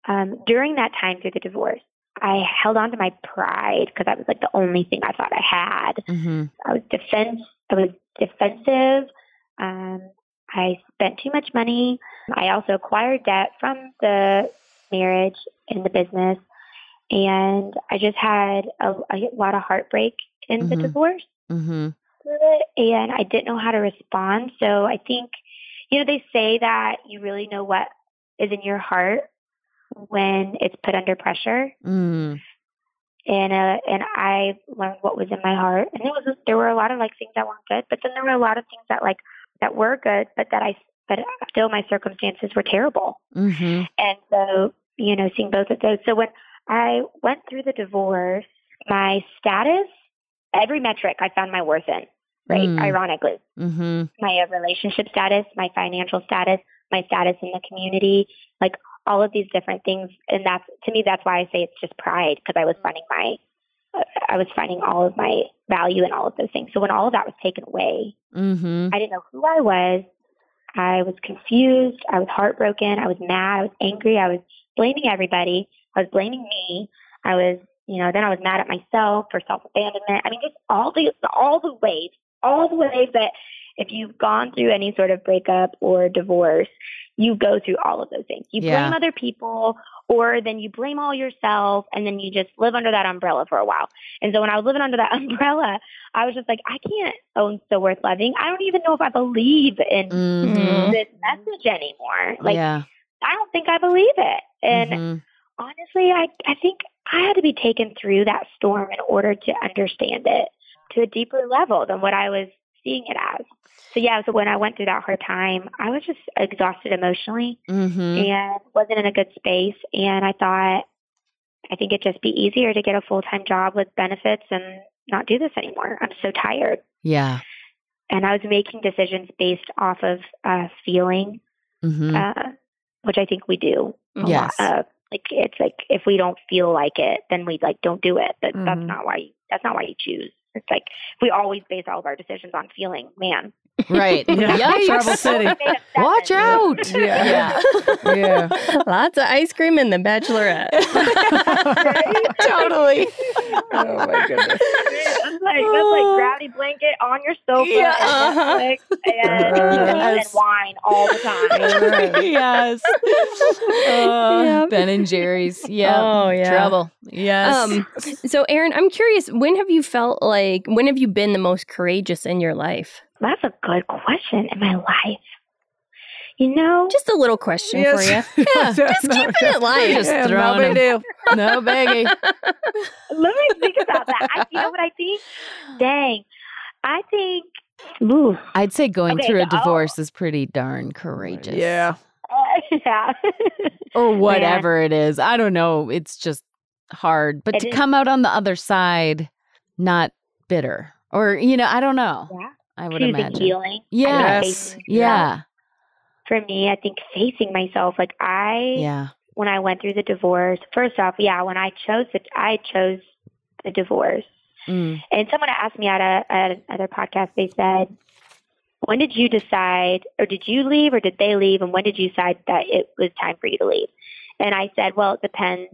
um, during that time through the divorce, I held on to my pride because that was like the only thing I thought I had. Mm-hmm. I was defense. I was defensive. Um, I spent too much money. I also acquired debt from the marriage and the business. And I just had a, a lot of heartbreak in mm-hmm. the divorce. Mm-hmm. And I didn't know how to respond. So I think, you know, they say that you really know what is in your heart when it's put under pressure. Mm. And uh, and I learned what was in my heart. And it was, there were a lot of like things that weren't good, but then there were a lot of things that like that were good, but that I, but still my circumstances were terrible. Mm-hmm. And so, you know, seeing both of those. So when I went through the divorce, my status, every metric I found my worth in, right? Mm. Ironically, mm-hmm. my relationship status, my financial status, my status in the community, like all of these different things. And that's, to me, that's why I say it's just pride, because I was finding my, I was finding all of my value in all of those things. So when all of that was taken away, mm-hmm. I didn't know who I was. I was confused. I was heartbroken. I was mad. I was angry. I was blaming everybody. I was blaming me. I was, you know, then I was mad at myself for self-abandonment. I mean, just all the, all the ways, all the ways that if you've gone through any sort of breakup or divorce, you go through all of those things. You yeah. blame other people, or then you blame all yourself, and then you just live under that umbrella for a while. And so when I was living under that umbrella, I was just like, I can't own So Worth Loving. I don't even know if I believe in mm-hmm. this message anymore. Like, yeah. I don't think I believe it. And mm-hmm. honestly, I, I think I had to be taken through that storm in order to understand it to a deeper level than what I was seeing it as. So yeah, so when I went through that hard time, I was just exhausted emotionally mm-hmm. and wasn't in a good space. And I thought, I think it'd just be easier to get a full-time job with benefits and not do this anymore. I'm so tired. Yeah. And I was making decisions based off of uh, feeling, mm-hmm. uh, which I think we do a yes. lot of. Like, it's like, if we don't feel like it, then we like don't do it. But mm-hmm. that's not why, that's not why you choose. It's like, we always base all of our decisions on feeling, man. Right. Yeah. Trouble City. Watch out. Yeah. Yeah. yeah. Lots of ice cream in the Bachelorette. Totally. Oh, my goodness. That's like, that's like gravity blanket on your sofa yeah. uh-huh. and, and, yes. and wine all the time. Yes. Uh, yeah. Ben and Jerry's. Yeah. Oh, yeah. Trouble. Yes. Um, so, Erin, I'm curious, when have you felt like, when have you been the most courageous in your life? That's a good question. In my life, you know, just a little question yes. for you. Yeah, just keeping it light. Just yeah, throwing no it. No biggie. Let me think about that. I, you know what I think? Dang, I think. Ooh. I'd say going okay, through a divorce oh. is pretty darn courageous. Yeah. Uh, yeah. Or whatever Man. It is. I don't know. It's just hard, but it to is. Come out on the other side, not bitter, or you know, I don't know. Yeah. I would imagine. Healing. Yes. Yeah. For me, I think facing myself, like I, yeah. when I went through the divorce, first off, yeah, when I chose the, I chose the divorce. Mm. And someone asked me at a, at another podcast, they said, when did you decide, or did you leave or did they leave? And when did you decide that it was time for you to leave? And I said, well, it depends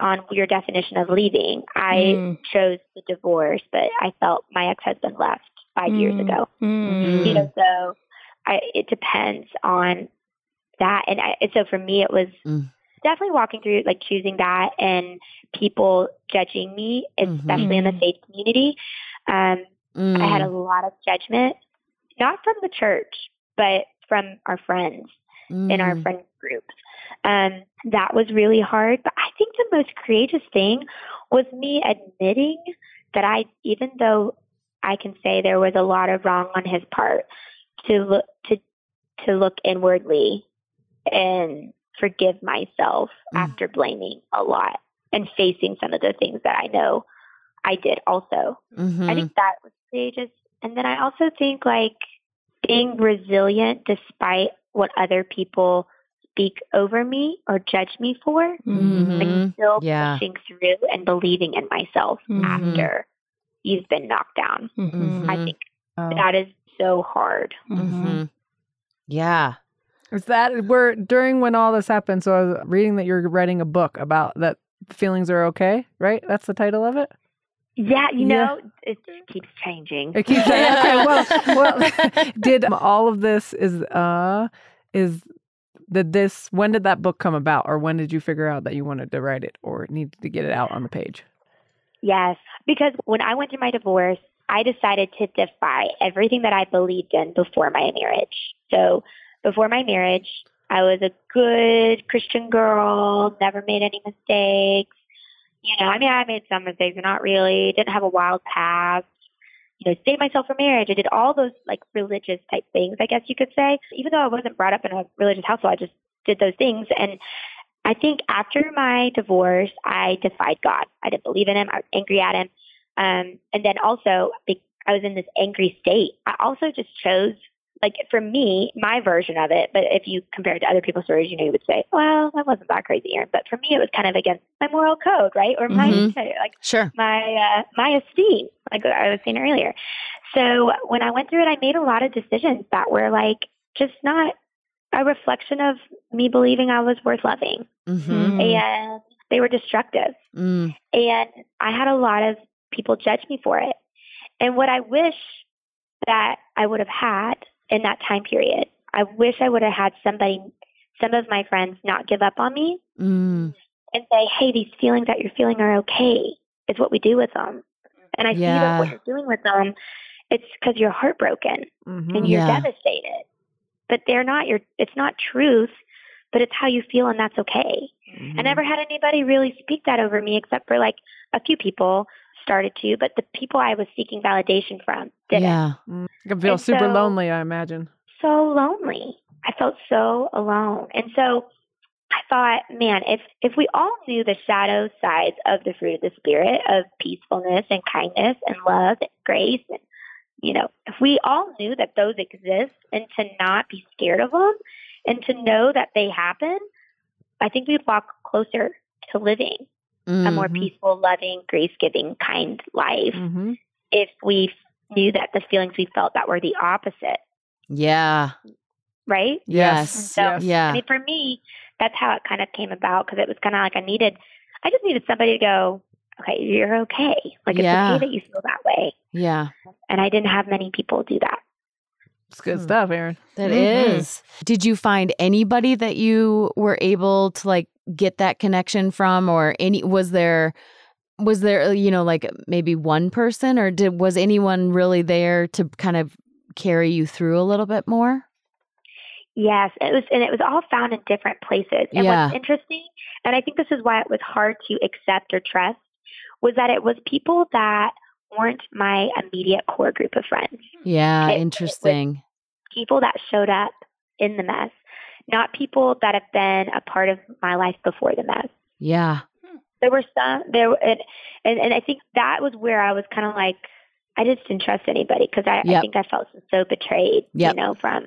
on your definition of leaving. I mm. chose the divorce, but I felt my ex-husband left five years ago. Mm. You know, so I, it depends on that. And, I, and so for me, it was mm. definitely walking through, like choosing that and people judging me, especially mm-hmm. in the faith community. Um, mm. I had a lot of judgment, not from the church, but from our friends mm. in our friend group. Um, that was really hard. But I think the most courageous thing was me admitting that I, even though I can say there was a lot of wrong on his part, to look, to, to look inwardly and forgive myself mm. after blaming a lot and facing some of the things that I know I did also. Mm-hmm. I think that was courageous. And then I also think like being resilient despite what other people speak over me or judge me for, mm-hmm. like still yeah. pushing through and believing in myself mm-hmm. after you've been knocked down. Mm-hmm. I think oh. that is so hard. Mm-hmm. Yeah. Is that where during when all this happened? So I was reading that you're writing a book about that feelings are okay, right? That's the title of it. Yeah, you know, yeah. it keeps changing. It keeps changing. Okay, well, well, did all of this is uh is did this when did that book come about, or when did you figure out that you wanted to write it or needed to get it out on the page? Yes, because when I went through my divorce, I decided to defy everything that I believed in before my marriage. So before my marriage, I was a good Christian girl, never made any mistakes. You know, I mean, I made some mistakes, but not really. Didn't have a wild past. You know, saved myself for marriage. I did all those, like, religious type things, I guess you could say. Even though I wasn't brought up in a religious household, I just did those things. And I think after my divorce, I defied God. I didn't believe in him. I was angry at him. Um, and then also, I was in this angry state. I also just chose, like, for me, my version of it. But if you compare it to other people's stories, you know, you would say, well, that wasn't that crazy, Aaron. But for me, it was kind of against my moral code, right? Or my, mm-hmm. like, sure. my, uh, my esteem, like I was saying earlier. So when I went through it, I made a lot of decisions that were like, just not a reflection of me believing I was worth loving. Mm-hmm. And they were destructive. Mm. And I had a lot of people judge me for it. And what I wish that I would have had in that time period, I wish I would have had somebody, some of my friends not give up on me mm. and say, hey, these feelings that you're feeling are okay. It's what we do with them. And I yeah. see that what you're doing with them, it's because you're heartbroken mm-hmm. and you're yeah. devastated. But they're not your, it's not truth, but it's how you feel, and that's okay. Mm-hmm. I never had anybody really speak that over me except for like a few people started to, but the people I was seeking validation from didn't. Yeah. I can feel and super so, lonely, I imagine. So lonely. I felt so alone. And so I thought, man, if if we all knew the shadow sides of the fruit of the Spirit, of peacefulness and kindness and love and grace, and, you know, if we all knew that those exist and to not be scared of them and to know that they happen, I think we'd walk closer to living mm-hmm. a more peaceful, loving, grace-giving, kind life mm-hmm. if we knew that the feelings we felt that were the opposite. Yeah. Right? Yes. So, yes. Yeah. I mean, for me, that's how it kind of came about, because it was kind of like I needed, I just needed somebody to go, okay, you're okay. Like, it's yeah. okay that you feel that way. Yeah. And I didn't have many people do that. It's good hmm. stuff, Aaron. That mm-hmm. is. Did you find anybody that you were able to like get that connection from, or any, was there, was there, you know, like maybe one person, or did, was anyone really there to kind of carry you through a little bit more? Yes, it was, and it was all found in different places. And yeah. what's interesting, and I think this is why it was hard to accept or trust, was that it was people that weren't my immediate core group of friends. Yeah, it, interesting. It people that showed up in the mess, not people that have been a part of my life before the mess. Yeah. There were some, there, and, and, and I think that was where I was kind of like, I just didn't trust anybody, because I, yep. I think I felt so betrayed, yep. you know, from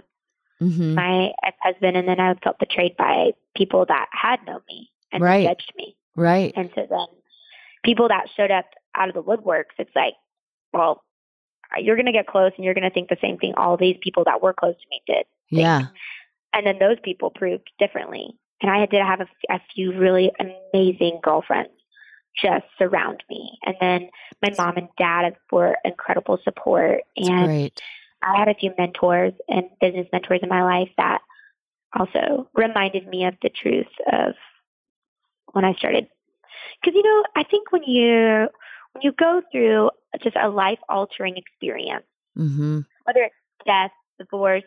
mm-hmm. my ex-husband, and then I felt betrayed by people that had known me and right. judged me. Right. And so then people that showed up out of the woodworks, it's like, well, you're going to get close and you're going to think the same thing all these people that were close to me did think. Yeah. And then those people proved differently. And I did have a, a few really amazing girlfriends just surround me. And then my mom and dad were incredible support. That's and great. I had a few mentors and business mentors in my life that also reminded me of the truth of when I started. Because, you know, I think when you when you go through just a life-altering experience, mm-hmm. whether it's death, divorce,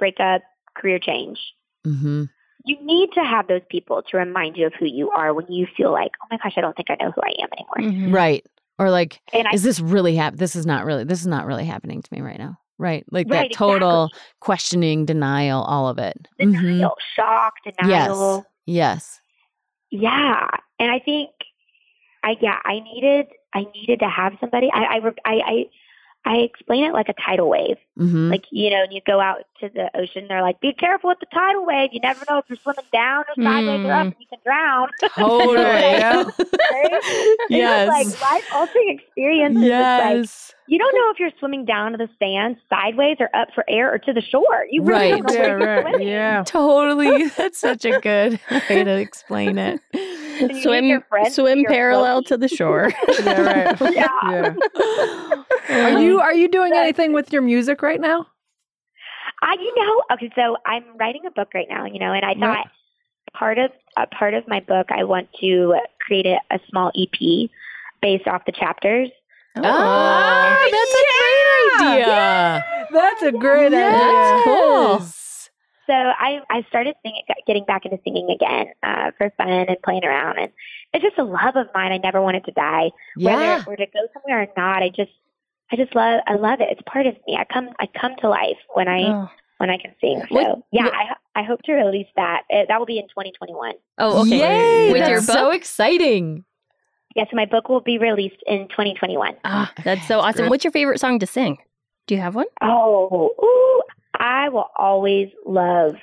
breakup, career change. Mm-hmm. You need to have those people to remind you of who you are when you feel like, oh my gosh, I don't think I know who I am anymore. Mm-hmm. Right. Or like, and is I, this really happening? This is not really, this is not really happening to me right now. Right. Like right, that total exactly. questioning, denial, all of it. Denial, mm-hmm. shock, denial. Yes. Yes. Yeah. And I think I, yeah, I needed, I needed to have somebody. I, I, I, I I explain it like a tidal wave. Mm-hmm. Like, you know, and you go out to the ocean, they're like, be careful with the tidal wave. You never know if you're swimming down or sideways mm. or up, and you can drown. Totally. Yeah. Right? Yes. It's like life-altering experiences. Yes. Like, you don't know if you're swimming down to the sand, sideways, or up for air, or to the shore. You really right. don't know yeah, where right. you're yeah. Totally. That's such a good way to explain it. You swim swim parallel to the shore. Yeah, right. Yeah. yeah. Are you are you doing anything with your music right now? I you know, okay, so I'm writing a book right now, you know, and I thought yeah. part of a part of my book I want to create a, a small E P based off the chapters. Oh, oh that's yeah. a great idea. Yeah. That's a great yeah. idea. That's cool. So I, I started singing, getting back into singing again uh, for fun and playing around. And it's just a love of mine. I never wanted to die. Yeah. Whether or to go somewhere or not, I just I just love I love it. It's part of me. I come I come to life when I oh. when I can sing. So what, yeah, what, I I hope to release that. It, that will be in twenty twenty-one. Oh, okay. Yay, with that's your book? So exciting. Yeah, so my book will be released in twenty twenty-one. Oh, okay. That's so awesome. Good. What's your favorite song to sing? Do you have one? Oh, ooh. I will always love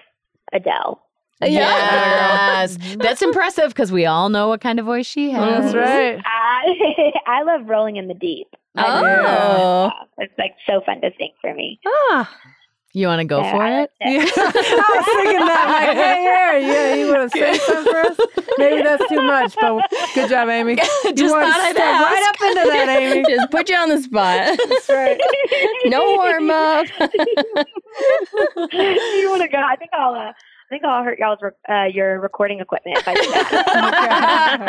Adele. Yes. yes. That's impressive because we all know what kind of voice she has. That's right. I, I love Rolling in the Deep. I oh. It's like so fun to sing for me. Oh. You want to go so for I it? it. Yeah. I was thinking that. Like, hey, Harry, yeah, you want to sing something for us? Maybe that's too much, but good job, Amy. Just you want to step ask. right up into that, Amy. Just put you on the spot. That's right. No warm up. You want to go? I think I'll. Uh, I think I'll hurt y'all's uh, your recording equipment. If I do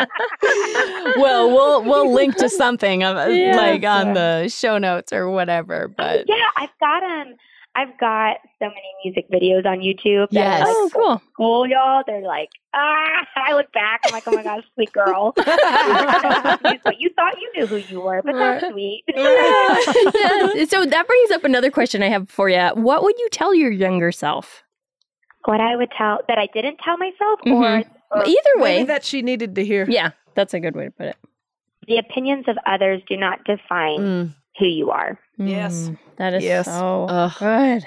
that. Well, we'll we'll link to something of, yeah, like on sure. the show notes or whatever. But yeah, I've got um. I've got so many music videos on YouTube. That yes. Like, oh, cool. Cool, y'all. They're like, ah, I look back. I'm like, oh, my gosh, sweet girl. You thought you knew who you were, but that's sweet. Yeah. Yes. So that brings up another question I have for you. What would you tell your younger self? What I would tell that I didn't tell myself mm-hmm. or, or either way. That she needed to hear. Yeah, that's a good way to put it. The opinions of others do not define mm. who you are. Yes. Mm, that is yes. so Ugh. good.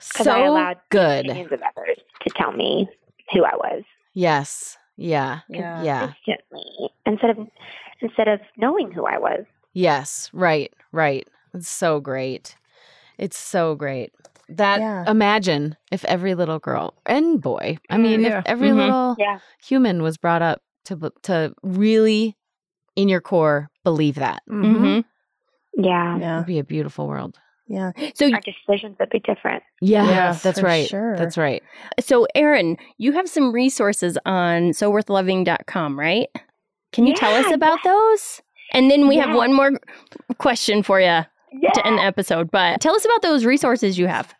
So I allowed good. Opinions of others to tell me who I was. Yes. Yeah. Yeah. yeah. Instantly. Instead of instead of knowing who I was. Yes. Right. Right. It's so great. It's so great. That yeah. imagine if every little girl and boy, I mean, yeah. if every mm-hmm. little yeah. human was brought up to to really in your core believe that. Mm-hmm. mm-hmm. Yeah. yeah. It would be a beautiful world. Yeah. So our decisions would be different. Yeah. Yes, that's right. Sure. That's right. So, Erin, you have some resources on so worth loving dot com, right? Can you yeah, tell us about yeah. those? And then we yeah. have one more question for you yeah. to end the episode. But tell us about those resources you have.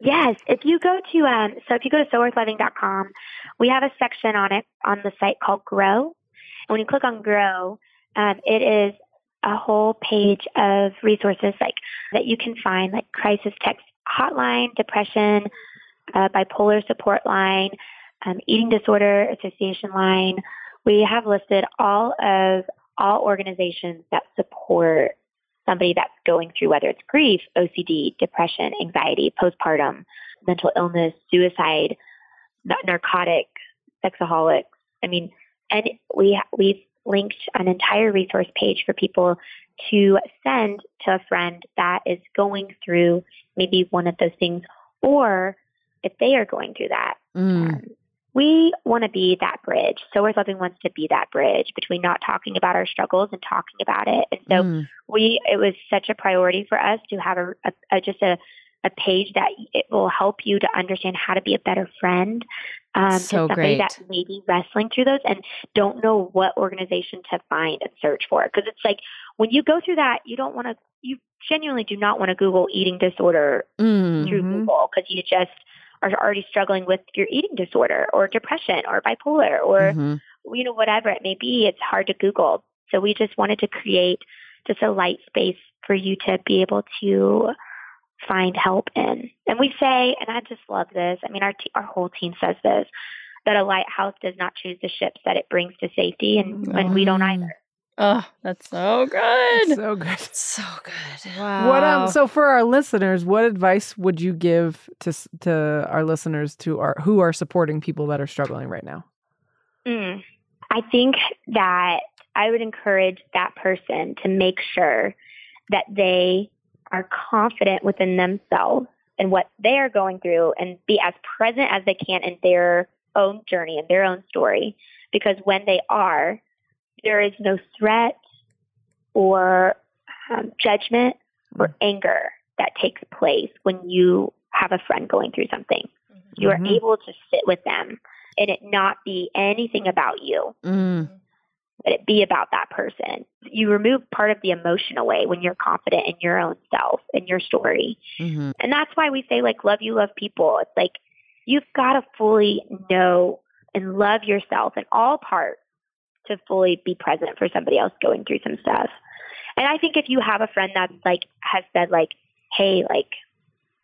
Yes. If you go to, um, so if you go to so worth loving dot com, we have a section on it on the site called Grow. And when you click on Grow, um, it is a whole page of resources like that you can find, like crisis text hotline, depression, uh, bipolar support line, um, eating disorder association line. We have listed all of all organizations that support somebody that's going through, whether it's grief, O C D, depression, anxiety, postpartum, mental illness, suicide, narcotic, sexaholics. I mean, and we we've linked an entire resource page for people to send to a friend that is going through maybe one of those things, or if they are going through that. Mm. Um, we want to be that bridge. So Worth Loving wants to be that bridge between not talking about our struggles and talking about it. And so mm. we, it was such a priority for us to have a, a, a just a, a page that it will help you to understand how to be a better friend um, so to somebody great. that may be wrestling through those and don't know what organization to find and search for. Because it's like when you go through that, you don't want to, you genuinely do not want to Google eating disorder mm-hmm. through Google because you just are already struggling with your eating disorder or depression or bipolar or, mm-hmm. you know, whatever it may be, it's hard to Google. So we just wanted to create just a light space for you to be able to find help in. And we say, and I just love this, I mean, our t- our whole team says this, that a lighthouse does not choose the ships that it brings to safety, and, mm. and we don't either. Oh, that's so good. That's so good. So good. Wow. What, um, so for our listeners, what advice would you give to to our listeners to our, who are supporting people that are struggling right now? Mm. I think that I would encourage that person to make sure that they are confident within themselves and what they are going through and be as present as they can in their own journey and their own story. Because when they are, there is no threat or um, judgment or mm-hmm. anger that takes place when you have a friend going through something. Mm-hmm. You are able to sit with them and it not be anything about you, mm. but it be about that person. You remove part of the emotion away when you're confident in your own self and your story. Mm-hmm. And that's why we say, like, love you, love people. It's like, you've got to fully know and love yourself in all parts to fully be present for somebody else going through some stuff. And I think if you have a friend that's like, has said like, hey, like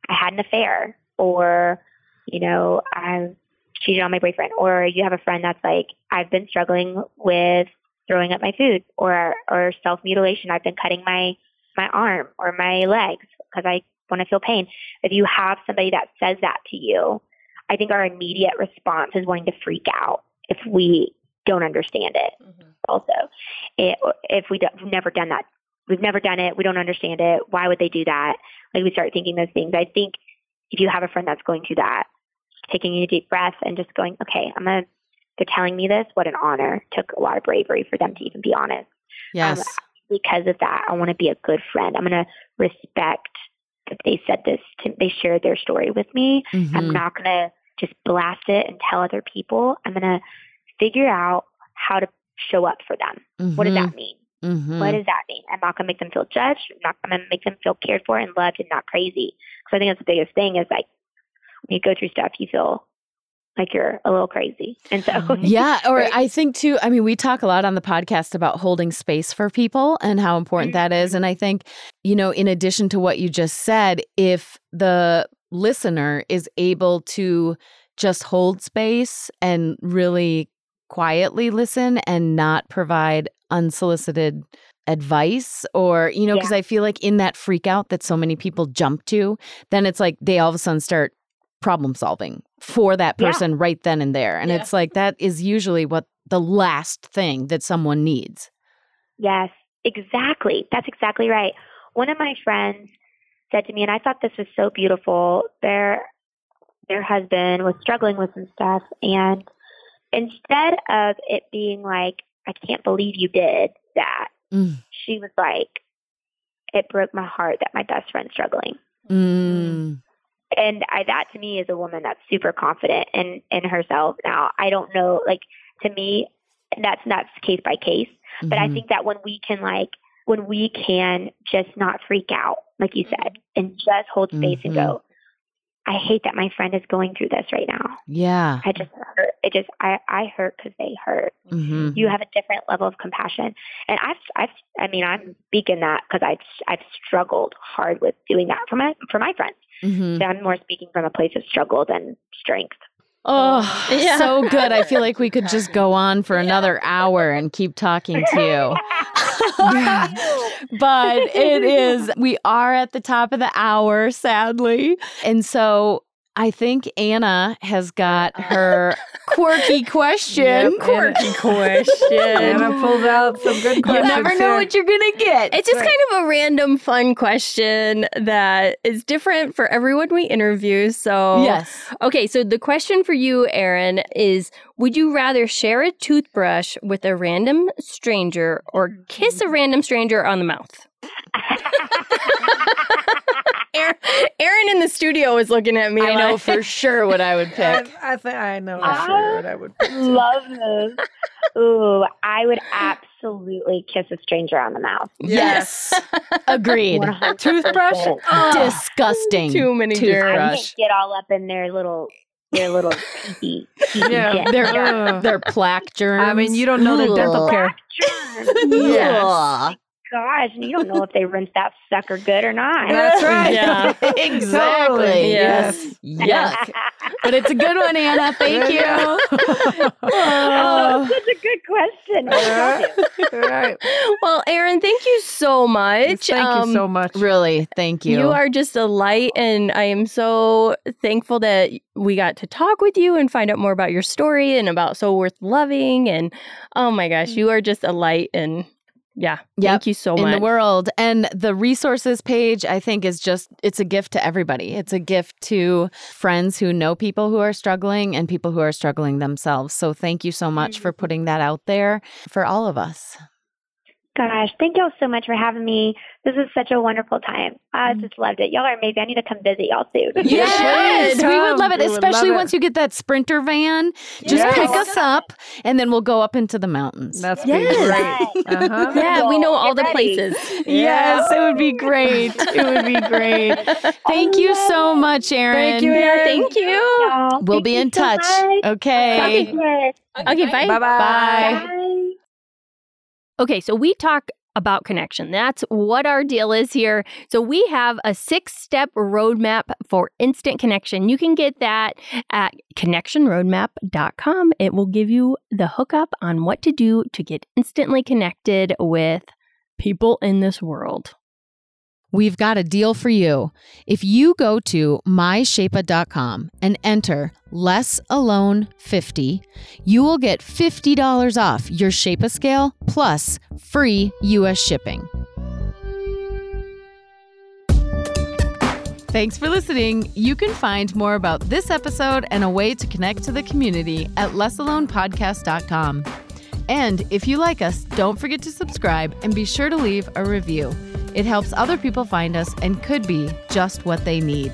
I had an affair, or, you know, I cheated on my boyfriend, or you have a friend that's like, I've been struggling with throwing up my food, or, or self-mutilation. I've been cutting my, my arm or my legs because I want to feel pain. If you have somebody that says that to you, I think our immediate response is wanting to freak out if we don't understand it. Mm-hmm. Also, it, if we do, we've never done that, we've never done it, we don't understand it, why would they do that? Like, we start thinking those things. I think if you have a friend that's going through that, taking a deep breath and just going, okay, I'm gonna, they're telling me this, what an honor. Took a lot of bravery for them to even be honest. Yes. Um, because of that, I want to be a good friend. I'm going to respect that they said this, to, they shared their story with me. Mm-hmm. I'm not going to just blast it and tell other people. I'm going to figure out how to show up for them. Mm-hmm. What does that mean? Mm-hmm. What does that mean? I'm not going to make them feel judged. I'm not going to make them feel cared for and loved and not crazy. Because I think that's the biggest thing is like, when you go through stuff, you feel like you're a little crazy. And so, yeah. Or right? I think too, I mean, we talk a lot on the podcast about holding space for people and how important mm-hmm. that is. And I think, you know, in addition to what you just said, if the listener is able to just hold space and really quietly listen and not provide unsolicited advice or, you know, because yeah. I feel like in that freak out that so many people jump to, then it's like they all of a sudden start problem solving for that person yeah. right then and there. And yeah. it's like, that is usually what the last thing that someone needs. Yes, exactly. That's exactly right. One of my friends said to me, and I thought this was so beautiful, their, their husband was struggling with some stuff. And instead of it being like, I can't believe you did that, mm. she was like, it broke my heart that my best friend's struggling. Mm. And I, that to me is a woman that's super confident in, in herself. Now, I don't know, like, to me, that's, that's case by case. Mm-hmm. But I think that when we can, like, when we can just not freak out, like you said, and just hold space mm-hmm. and go, I hate that my friend is going through this right now. Yeah. I just hurt. It just, I, I hurt because they hurt. Mm-hmm. You have a different level of compassion. And I've, I've, I mean, I'm speaking that because I've, I've struggled hard with doing that for my, for my friends. Mm-hmm. So I'm more speaking from a place of struggle than strength. Oh, yeah. So good. I feel like we could just go on for another yeah. hour and keep talking to you. yeah. But it is, we are at the top of the hour, sadly. And so I think Anna has got her quirky question. Yep, quirky question. Anna pulled out some good questions. You never know here. What you're going to get. It's just right. kind of a random fun question that is different for everyone we interview. So, yes. Okay, so the question for you, Erin, is would you rather share a toothbrush with a random stranger or kiss a random stranger on the mouth? Aaron, Aaron in the studio is looking at me. I know I, for sure what I would pick. I, I think I know for I sure what I would pick. Love this. Ooh, I would absolutely kiss a stranger on the mouth. Yes. yes. Agreed. one hundred percent. Toothbrush? Oh, disgusting. Too many toothbrush. Get all up in their little... Their little pee yeah, their uh, their plaque germs. I mean, you don't know their dental care. Yes. Oh gosh, and you don't know if they rinse that sucker good or not. That's right. Yeah. Exactly. Totally. Yes. Yuck. But it's a good one, Anna. Thank you. oh, oh, that's such a good question. All right. All right. Well, Aaron, thank you so much. Yes, thank um, you so much. Really, thank you. You are just a light, and I am so thankful that we got to talk with you and find out more about your story and about So Worth Loving. And oh my gosh, you are just a light, and yeah. Yep. Thank you so much. In the world. And the resources page, I think, is just, it's a gift to everybody. It's a gift to friends who know people who are struggling and people who are struggling themselves. So thank you so much for putting that out there for all of us. Gosh, thank y'all so much for having me. This is such a wonderful time. I just loved it. Y'all are amazing. I need to come visit y'all soon. Yes, we would love it, especially once you get that Sprinter van. Just pick us up, and then we'll go up into the mountains. That's great. Uh-huh. Yeah, we know all the places. Yes, it would be great. It would be great. Thank you so much, Aaron. Thank you, Aaron. Thank you. We'll be in touch. Okay. Okay, bye. Bye. Bye. Okay, so we talk about connection. That's what our deal is here. So we have a six-step roadmap for instant connection. You can get that at connection roadmap dot com. It will give you the hookup on what to do to get instantly connected with people in this world. We've got a deal for you. If you go to my shapa dot com and enter less alone fifty, you will get fifty dollars off your Shapa scale plus free U S shipping. Thanks for listening. You can find more about this episode and a way to connect to the community at less alone podcast dot com. And if you like us, don't forget to subscribe and be sure to leave a review. It helps other people find us and could be just what they need.